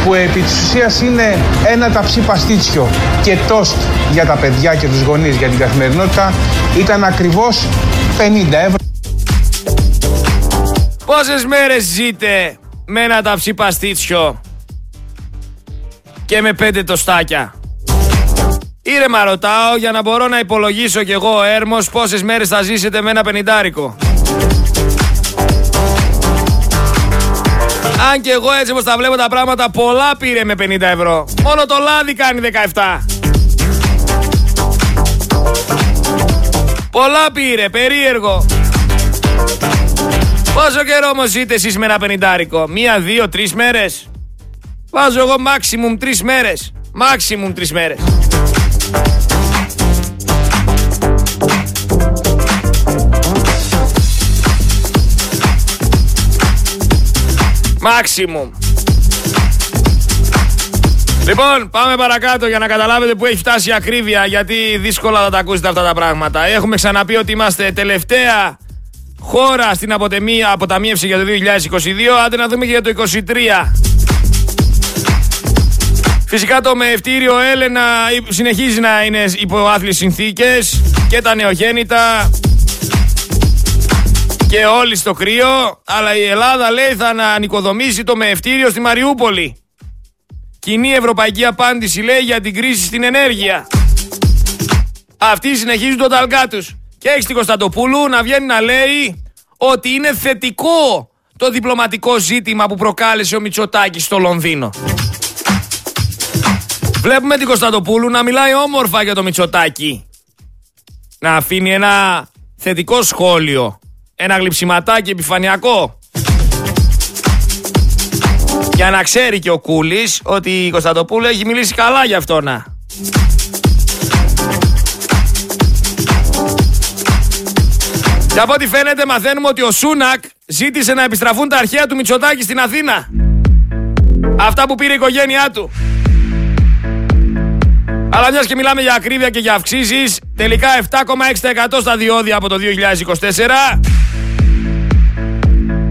που επί της ουσίας είναι ένα ταψί παστίτσιο και τοστ για τα παιδιά και τους γονείς για την καθημερινότητα ήταν ακριβώς πενήντα ευρώ. Πόσες μέρες ζείτε με ένα ταψί παστίτσιο και με πέντε τοστάκια? Ήρεμα ρωτάω για να μπορώ να υπολογίσω κι εγώ ο έρμος πόσες μέρες θα ζήσετε με ένα πενηντάρικο. Αν και εγώ έτσι όπως τα βλέπω τα πράγματα, πολλά πήρε με πενήντα ευρώ. Μόνο το λάδι κάνει δεκαεπτά. Πολλά πήρε, περίεργο. Πόσο καιρό όμως ζείτε εσείς με ένα πενηντάρικο? Μία, δύο, τρεις μέρες? Βάζω εγώ maximum τρεις μέρες. Maximum τρεις μέρες. Μάξιμουμ. Λοιπόν, πάμε παρακάτω για να καταλάβετε που έχει φτάσει η ακρίβεια, γιατί δύσκολα θα τα ακούσετε αυτά τα πράγματα. Έχουμε ξαναπεί ότι είμαστε τελευταία χώρα στην αποτεμία, αποταμίευση για το δύο χιλιάδες είκοσι δύο. Άντε να δούμε και για το είκοσι τρία. Φυσικά το μεευτήριο Έλενα συνεχίζει να είναι υπό άθλιες συνθήκες και τα νεογέννητα και όλοι στο κρύο, αλλά η Ελλάδα λέει θα ανοικοδομήσει το μεευτήριο στη Μαριούπολη. Κοινή ευρωπαϊκή απάντηση λέει για την κρίση στην ενέργεια. Αυτοί συνεχίζουν το ταλκά τους. Και έχει την Κωνσταντοπούλου να βγαίνει να λέει ότι είναι θετικό το διπλωματικό ζήτημα που προκάλεσε ο Μητσοτάκης στο Λονδίνο. Βλέπουμε την Κωνσταντοπούλου να μιλάει όμορφα για το Μητσοτάκη. Να αφήνει ένα θετικό σχόλιο. Ένα γλυψηματάκι επιφανειακό. Για να ξέρει και ο Κούλης ότι η Κωνσταντοπούλου έχει μιλήσει καλά για αυτό να. Και από ό,τι φαίνεται μαθαίνουμε ότι ο Σούνακ ζήτησε να επιστραφούν τα αρχαία του Μητσοτάκη στην Αθήνα. Αυτά που πήρε η οικογένειά του. Αλλά μιας και μιλάμε για ακρίβεια και για αυξήσεις, τελικά επτά κόμμα έξι τοις εκατό στα διόδια από το δύο χιλιάδες είκοσι τέσσερα.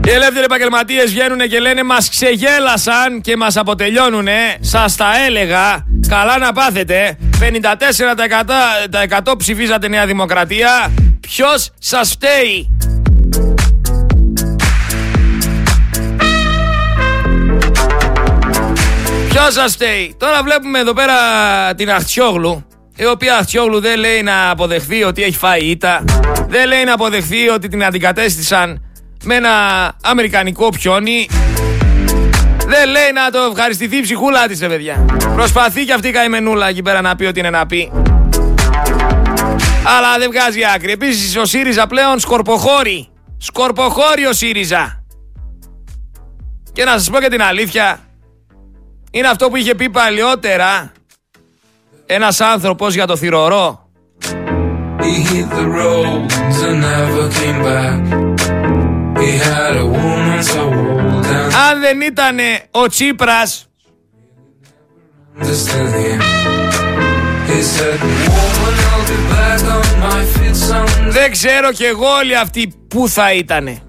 Οι ελεύθεροι επαγγελματίες βγαίνουν και λένε μας ξεγέλασαν και μας αποτελειώνουνε, σας τα έλεγα, καλά να πάθετε, πενήντα τέσσερα τοις εκατό ψηφίζατε Νέα Δημοκρατία, ποιος σας φταίει? Ποιος σας φταίει? Τώρα βλέπουμε εδώ πέρα την Αχτσιόγλου, η οποία Αχτσιόγλου δεν λέει να αποδεχθεί ότι έχει φάει ήττα, δεν λέει να αποδεχθεί ότι την αντικατέστησαν με ένα αμερικανικό πιόνι, δεν λέει να το ευχαριστηθεί η ψυχούλα της, ρε παιδιά. Προσπαθεί και αυτή η καημενούλα εκεί πέρα να πει ότι είναι να πει, αλλά δεν βγάζει άκρη. Επίσης ο ΣΥΡΙΖΑ πλέον σκορποχώρη, σκορποχώρη ο ΣΥΡΙΖΑ. Και να σας πω και την αλήθεια, είναι αυτό που είχε πει παλιότερα ένας άνθρωπος για το θυρωρό. He hit the road and never came back. Αν δεν ήταν ο Τσίπρας, δεν ξέρω κι εγώ όλοι αυτοί που θα ήτανε.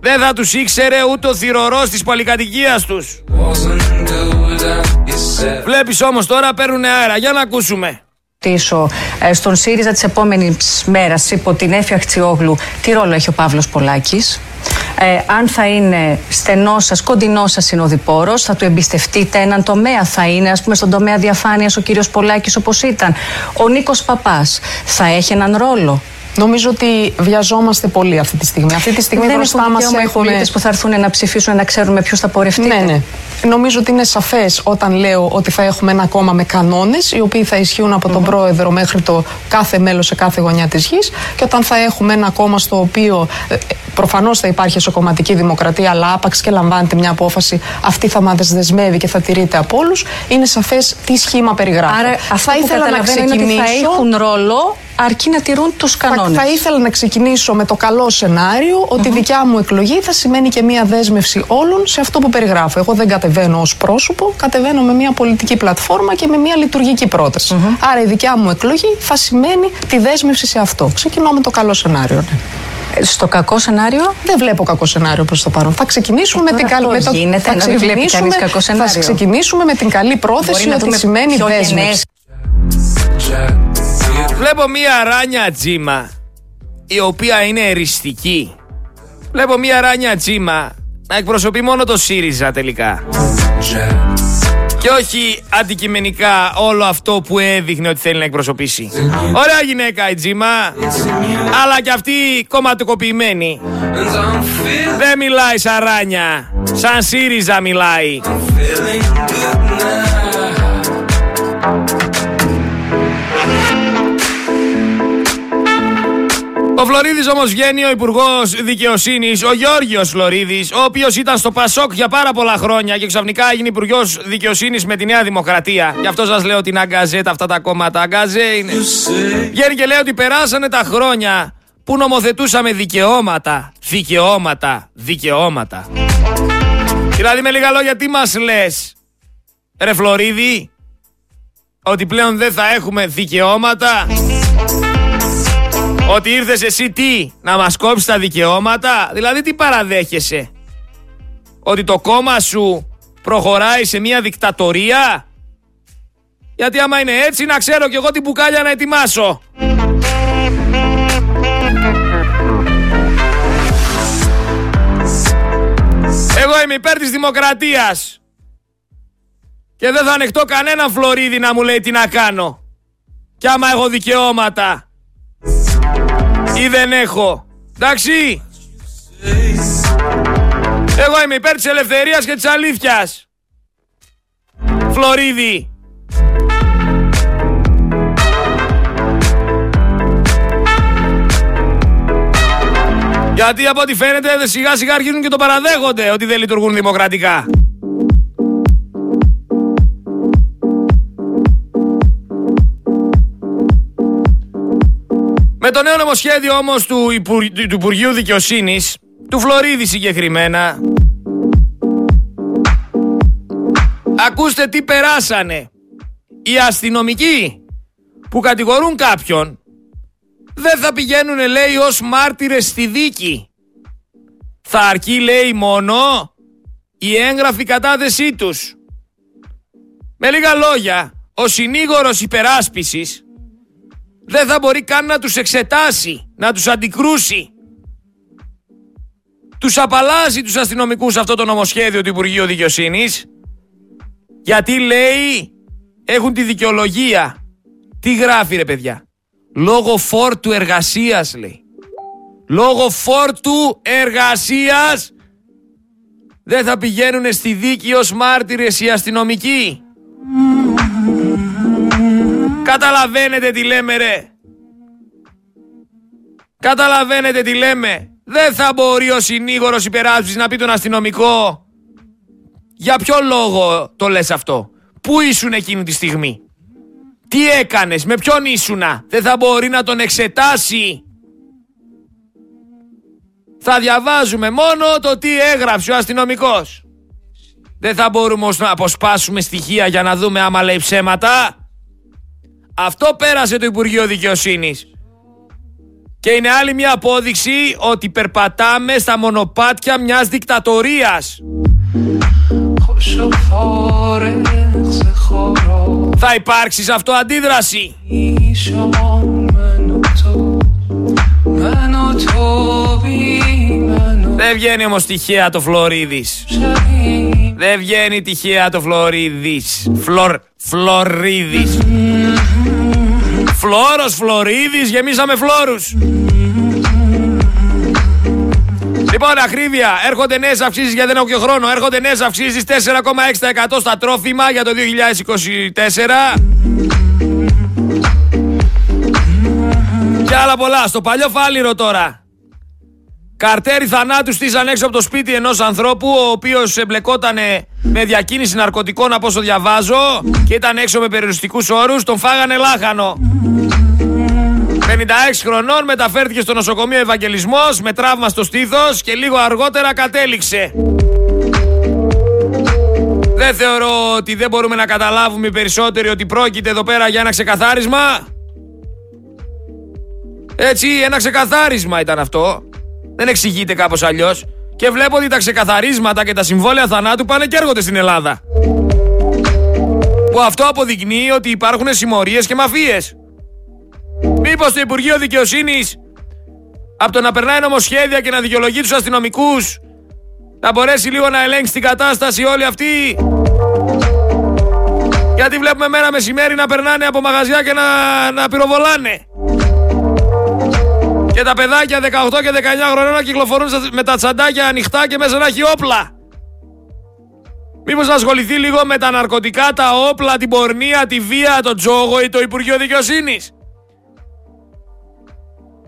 Δεν θα τους ήξερε ούτε ο θυρωρός της πολυκατοικίας τους. Βλέπεις όμως τώρα παίρνουνε αέρα. Για να ακούσουμε. Στον ΣΥΡΙΖΑ της επόμενης μέρας υπό την έφη Αχτσιόγλου, τι ρόλο έχει ο Παύλος Πολάκης, ε, αν θα είναι στενός σας, κοντινός σας συνοδοιπόρος, θα του εμπιστευτείτε έναν τομέα, θα είναι ας πούμε στον τομέα διαφάνειας ο κύριος Πολάκης όπως ήταν, ο Νίκος Παπάς θα έχει έναν ρόλο. Νομίζω ότι βιαζόμαστε πολύ αυτή τη στιγμή. Αυτή τη στιγμή δεν μπροστά μας έχουμε... οι πολίτες που θα έρθουν να ψηφίσουν να ξέρουμε ποιος θα πορευτείτε. Ναι, ναι. Νομίζω ότι είναι σαφές όταν λέω ότι θα έχουμε ένα κόμμα με κανόνες, οι οποίοι θα ισχύουν από τον mm-hmm. πρόεδρο μέχρι το κάθε μέλος σε κάθε γωνιά της γης. Και όταν θα έχουμε ένα κόμμα στο οποίο προφανώς θα υπάρχει εσωκομματική δημοκρατία, αλλά άπαξ και λαμβάνεται μια απόφαση, αυτή θα μας δεσμεύει και θα τηρείται από όλους. Είναι σαφές τι σχήμα περιγράφει. Άρα, αυτό που καταλαβαίνω είναι ότι θα έχουν ρόλο. Αρκεί να τηρούν τους κανόνες. Θα, θα ήθελα να ξεκινήσω με το καλό σενάριο ότι η mm-hmm. δικιά μου εκλογή θα σημαίνει και μία δέσμευση όλων σε αυτό που περιγράφω. Εγώ δεν κατεβαίνω ως πρόσωπο, κατεβαίνω με μία πολιτική πλατφόρμα και με μία λειτουργική πρόταση. Mm-hmm. Άρα η δικιά μου εκλογή θα σημαίνει τη δέσμευση σε αυτό. Ξεκινώ με το καλό σενάριο. Στο κακό σενάριο. Δεν βλέπω κακό σενάριο προς το παρόν. Θα ξεκινήσουμε με την καλή πρόθεση. Θα, ξεκινήσουμε... θα ξεκινήσουμε με την καλή πρόθεση να ότι σημαίνει δέσμευση. Βλέπω μία αράνια τζίμα, η οποία είναι εριστική. Βλέπω μία αράνια τζίμα να εκπροσωπεί μόνο το ΣΥΡΙΖΑ τελικά. Και όχι αντικειμενικά όλο αυτό που έδειχνε ότι θέλει να εκπροσωπήσει. Ωραία γυναίκα η τζίμα, αλλά και αυτή κομματοκοποιημένη. Δεν μιλάει σαράνια, σαν ΣΥΡΙΖΑ μιλάει. Ο Φλωρίδης όμως βγαίνει, ο Υπουργός Δικαιοσύνης, ο Γιώργιος Φλωρίδης, ο οποίος ήταν στο ΠΑΣΟΚ για πάρα πολλά χρόνια και ξαφνικά έγινε Υπουργός Δικαιοσύνης με τη Νέα Δημοκρατία. Γι' αυτό σας λέω ότι είναι αγκαζέτα αυτά τα κόμματα. Αγκαζέ είναι. Βγαίνει και λέει ότι περάσανε τα χρόνια που νομοθετούσαμε δικαιώματα, δικαιώματα, δικαιώματα. Δηλαδή με λίγα λόγια τι μας λες, ρε Φλωρίδη, ότι πλέον δεν θα έχουμε δικαιώματα. Ότι ήρθες εσύ τι, να μας κόψεις τα δικαιώματα, δηλαδή τι παραδέχεσαι, ότι το κόμμα σου προχωράει σε μια δικτατορία, γιατί άμα είναι έτσι να ξέρω κι εγώ την μπουκάλια να ετοιμάσω. Εγώ είμαι υπέρ της δημοκρατίας και δεν θα ανεχτώ κανέναν Φλωρίδη να μου λέει τι να κάνω κι άμα έχω δικαιώματα ή δεν έχω. Εντάξει. Εγώ είμαι υπέρ της ελευθερίας και της αλήθειας, Φλωρίδη. Γιατί από ό,τι φαίνεται σιγά σιγά αρχίζουν και το παραδέχονται ότι δεν λειτουργούν δημοκρατικά. Με το νέο νομοσχέδιο όμως του, Υπουργ... του Υπουργείου Δικαιοσύνης, του Φλωρίδη συγκεκριμένα, ακούστε τι περάσανε. Οι αστυνομικοί που κατηγορούν κάποιον δεν θα πηγαίνουν, λέει, ως μάρτυρες στη δίκη. Θα αρκεί, λέει, μόνο η έγγραφη κατάθεσή τους. Με λίγα λόγια, ο συνήγορος υπεράσπισης δεν θα μπορεί καν να τους εξετάσει, να τους αντικρούσει. Τους απαλλάζει τους αστυνομικούς αυτό το νομοσχέδιο του Υπουργείου Δικαιοσύνης, γιατί λέει έχουν τη δικαιολογία. Τι γράφει ρε παιδιά? Λόγω φόρτου εργασίας, λέει. Λόγω φόρτου εργασίας δεν θα πηγαίνουν στη δίκη ως μάρτυρες οι αστυνομικοί. Καταλαβαίνετε τι λέμε ρε? Καταλαβαίνετε τι λέμε? Δεν θα μπορεί ο συνήγορος υπεράσπισης να πει τον αστυνομικό για ποιο λόγο το λες αυτό, πού ήσουν εκείνη τη στιγμή, τι έκανες, με ποιον ήσουνα. Δεν θα μπορεί να τον εξετάσει. θα διαβάζουμε μόνο το τι έγραψε ο αστυνομικός. Δεν θα μπορούμε να αποσπάσουμε στοιχεία για να δούμε άμα λέει ψέματα. Αυτό πέρασε το Υπουργείο Δικαιοσύνης. Και είναι άλλη μια απόδειξη ότι περπατάμε στα μονοπάτια μιας δικτατορίας. Θα υπάρξει σε αυτό αντίδραση. Δεν βγαίνει όμως τυχαία το Φλωρίδης. Δεν βγαίνει τυχαία το Φλωρίδης. Φλωρ... Φλωρίδης. Φλώρος, Φλωρίδης, γεμίσαμε φλόρους. Λοιπόν, ακρίβεια, έρχονται νέες αυξήσεις, γιατί δεν έχω και χρόνο. Έρχονται νέες αυξήσεις τέσσερα κόμμα έξι τοις εκατό στα τρόφιμα για το δύο χιλιάδες είκοσι τέσσερα. Και άλλα πολλά. Στο παλιό Φάλιρο τώρα. Καρτέρι θανάτου στήσαν έξω από το σπίτι ενός ανθρώπου, ο οποίος εμπλεκότανε με διακίνηση ναρκωτικών, από όσο διαβάζω, και ήταν έξω με περιοριστικούς όρους. Τον φάγανε λάχανο. πενήντα έξι χρονών μεταφέρθηκε στο νοσοκομείο Ευαγγελισμός με τραύμα στο στήθος και λίγο αργότερα κατέληξε. Δεν θεωρώ ότι δεν μπορούμε να καταλάβουμε οι περισσότεροι ότι πρόκειται εδώ πέρα για ένα ξεκαθάρισμα. Έτσι, ένα ξεκαθάρισμα ήταν αυτό. Δεν εξηγείται κάπως αλλιώς. Και βλέπω ότι τα ξεκαθαρίσματα και τα συμβόλαια θανάτου πάνε και έρχονται στην Ελλάδα. Που αυτό αποδεικνύει ότι υπάρχουν συμμορίες και μαφίες. Μήπως το Υπουργείο Δικαιοσύνης, από το να περνάει νομοσχέδια και να δικαιολογεί τους αστυνομικούς, να μπορέσει λίγο να ελέγξει την κατάσταση όλη αυτή? Γιατί βλέπουμε μέρα μεσημέρι να περνάνε από μαγαζιά και να, να πυροβολάνε. Και τα παιδάκια δεκαοκτώ και δεκαεννιά χρονών να κυκλοφορούν με τα τσαντάκια ανοιχτά και μέσα να έχει όπλα. Μήπως να ασχοληθεί λίγο με τα ναρκωτικά, τα όπλα, την πορνεία, τη βία, τον τζόγο ή το Υπουργείο Δικαιοσύνης?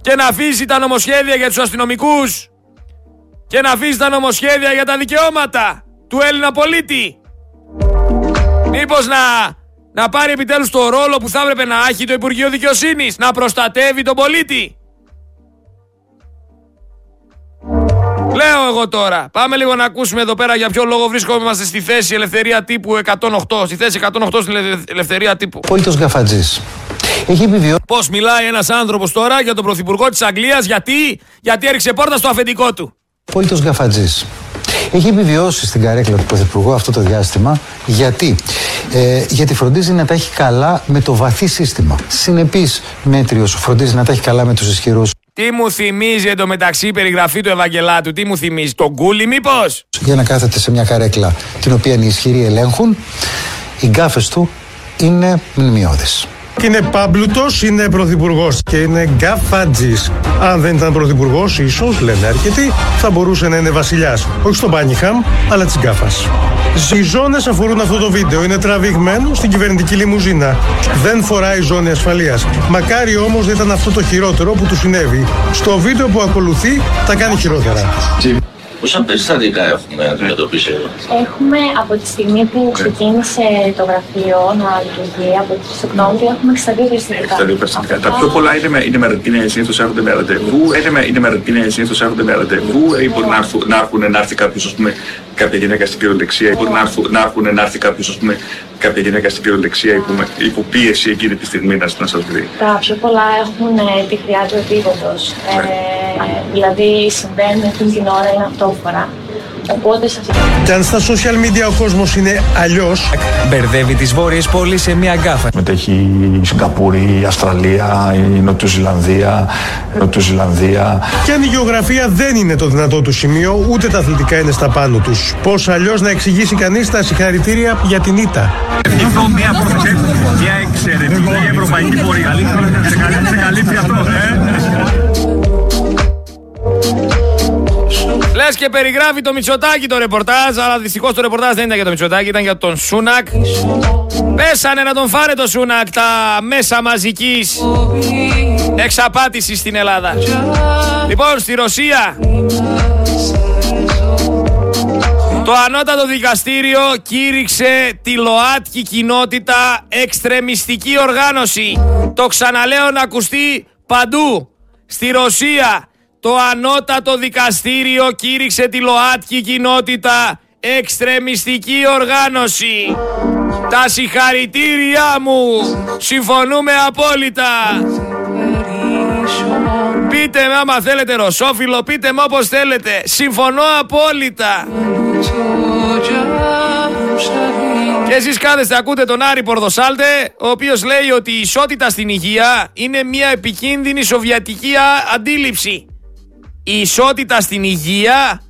Και να αφήσει τα νομοσχέδια για τους αστυνομικούς. Και να αφήσει τα νομοσχέδια για τα δικαιώματα του Έλληνα πολίτη. Μήπως να, να πάρει επιτέλους το ρόλο που θα έπρεπε να έχει το Υπουργείο Δικαιοσύνης, να προστατεύει τον πολίτη. Λέω εγώ τώρα. Πάμε λίγο να ακούσουμε εδώ πέρα για ποιο λόγο βρίσκομαστε στη θέση ελευθερία τύπου εκατόν οκτώ. Στη θέση εκατόν οκτώ στην ελευθερία τύπου. Πολύτος Γκαφαντζής. Επιβιώ... Πώς μιλάει ένας άνθρωπος τώρα για τον Πρωθυπουργό της Αγγλίας? Γιατί, γιατί έριξε πόρτα στο αφεντικό του. Πολύτος Γκαφαντζής. Έχει επιβιώσει στην καρέκλα του Πρωθυπουργού αυτό το διάστημα. Γιατί? Ε, γιατί φροντίζει να τα έχει καλά με το βαθύ σύστημα. Συνεπής, μέτριος, φροντίζει να τα έχει καλά με τους ισχυρούς. Τι μου θυμίζει εντωμεταξύ η περιγραφή του Ευαγγελάτου, τι μου θυμίζει, τον Κούλι μήπως? Για να κάθεται σε μια καρέκλα την οποία οι ισχυροί ελέγχουν, οι γκάφες του είναι μνημειώδεις. Είναι πάμπλουτος, είναι πρωθυπουργός και είναι γκαφαντζής. Αν δεν ήταν πρωθυπουργός, ίσως, λένε αρκετοί, θα μπορούσε να είναι βασιλιάς. Όχι στον Μπάνιχαμ, αλλά της γκάφας. Οι ζώνες αφορούν αυτό το βίντεο. Είναι τραβηγμένο στην κυβερνητική λιμουζίνα. Δεν φοράει ζώνη ασφαλείας. Μακάρι όμως δεν ήταν αυτό το χειρότερο που του συνέβη. Στο βίντεο που ακολουθεί, τα κάνει χειρότερα. Πόσα περιστατικά έχουμε αντιμετωπίσει εδώ? Έχουμε από τη στιγμή που ξεκίνησε το γραφείο να λειτουργεί, από τις Οκτώβρη έχουμε εξήντα δύο περιστατικά. εξήντα δύο περιστατικά. Τα πιο πολλά είναι συνήθως έρχονται με ραντεβού, είναι συνήθως έρχονται με ραντεβού, ή μπορεί να έρθουν να έρθει κάποιος, ας πούμε, κάποια γυναίκα στην πυρολεξία, ή μπορεί να έρθουν να έρθει κάποιος, ας πούμε, κάποια γυναίκα στην πυρολεξία, υποπίεση εκείνη τη στιγμή να σας βρει. Τα πιο πολλά έχουν τη χρειά του επίγοντος. Δηλαδή συμβαίνουν αυτή την ώρα ένα αυτόφορα. Οπότε σε αυτό... Κι αν στα social media ο κόσμος είναι αλλιώς, μπερδεύει τις βόρειες πόλεις σε μια γκάφα. Μετέχει η Σιγκαπούρη, η Αυστραλία, η Νοτιοζηλανδία, η Νοτιοζηλανδία. Κι αν η γεωγραφία δεν είναι το δυνατό του σημείο, ούτε τα αθλητικά είναι στα πάνω τους. Πώς αλλιώς να εξηγήσει κανείς τα συγχαρητήρια για την ήττα? Ευχηθώ μια εξαιρετική ευρωπαϊκή πορεία. Σε καλύπτει αυτό, λες και περιγράφει το Μητσοτάκη το ρεπορτάζ, αλλά δυστυχώς το ρεπορτάζ δεν ήταν για το Μητσοτάκη, ήταν για τον Σούνακ. Πέσανε να τον φάρε το Σούνακ τα μέσα μαζικής εξαπάτησης στην Ελλάδα. Λοιπόν, στη Ρωσία το ανώτατο δικαστήριο κήρυξε τη ΛΟΑΤΚΙ κοινότητα εξτρεμιστική οργάνωση. Το ξαναλέω να ακουστεί παντού. Στη Ρωσία Το ανώτατο δικαστήριο κήρυξε τη ΛΟΑΤΚΙ κοινότητα εξτρεμιστική οργάνωση. Τα συγχαρητήριά μου. Συμφωνούμε απόλυτα. Πείτε με άμα θέλετε ρωσόφιλο, πείτε με όπως θέλετε. Συμφωνώ απόλυτα. Και εσείς κάθεστε, ακούτε τον Άρη Πορτοσάλτε, ο οποίος λέει ότι η ισότητα στην υγεία είναι μια επικίνδυνη σοβιετική αντίληψη. Η ισότητα στην υγεία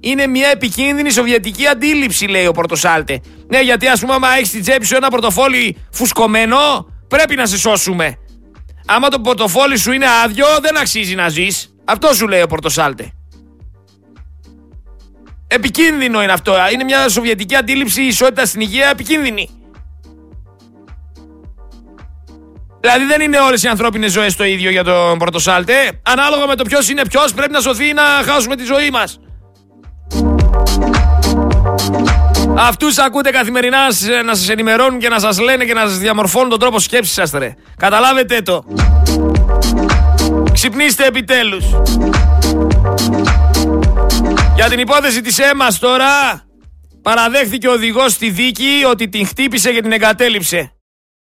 είναι μια επικίνδυνη σοβιετική αντίληψη, λέει ο Πορτοσάλτε. Ναι, γιατί ας πούμε, άμα έχεις στην τσέπη σου ένα πορτοφόλι φουσκωμένο, πρέπει να σε σώσουμε. Άμα το πορτοφόλι σου είναι άδειο, δεν αξίζει να ζεις. Αυτό σου λέει ο Πορτοσάλτε. Επικίνδυνο είναι αυτό. Είναι μια σοβιετική αντίληψη ισότητα στην υγεία επικίνδυνη. Δηλαδή δεν είναι όλες οι ανθρώπινες ζωές το ίδιο για τον Πορτοσάλτε. Ανάλογα με το ποιος είναι ποιος, πρέπει να σωθεί ή να χάσουμε τη ζωή μας. Αυτούς ακούτε καθημερινά να σας ενημερώνουν και να σας λένε και να σας διαμορφώνουν τον τρόπο σκέψης σας, ρε. Καταλάβετε το. Ξυπνήστε επιτέλους. Για την υπόθεση της Έμας τώρα, παραδέχθηκε ο οδηγός στη δίκη ότι την χτύπησε και την εγκατέλειψε.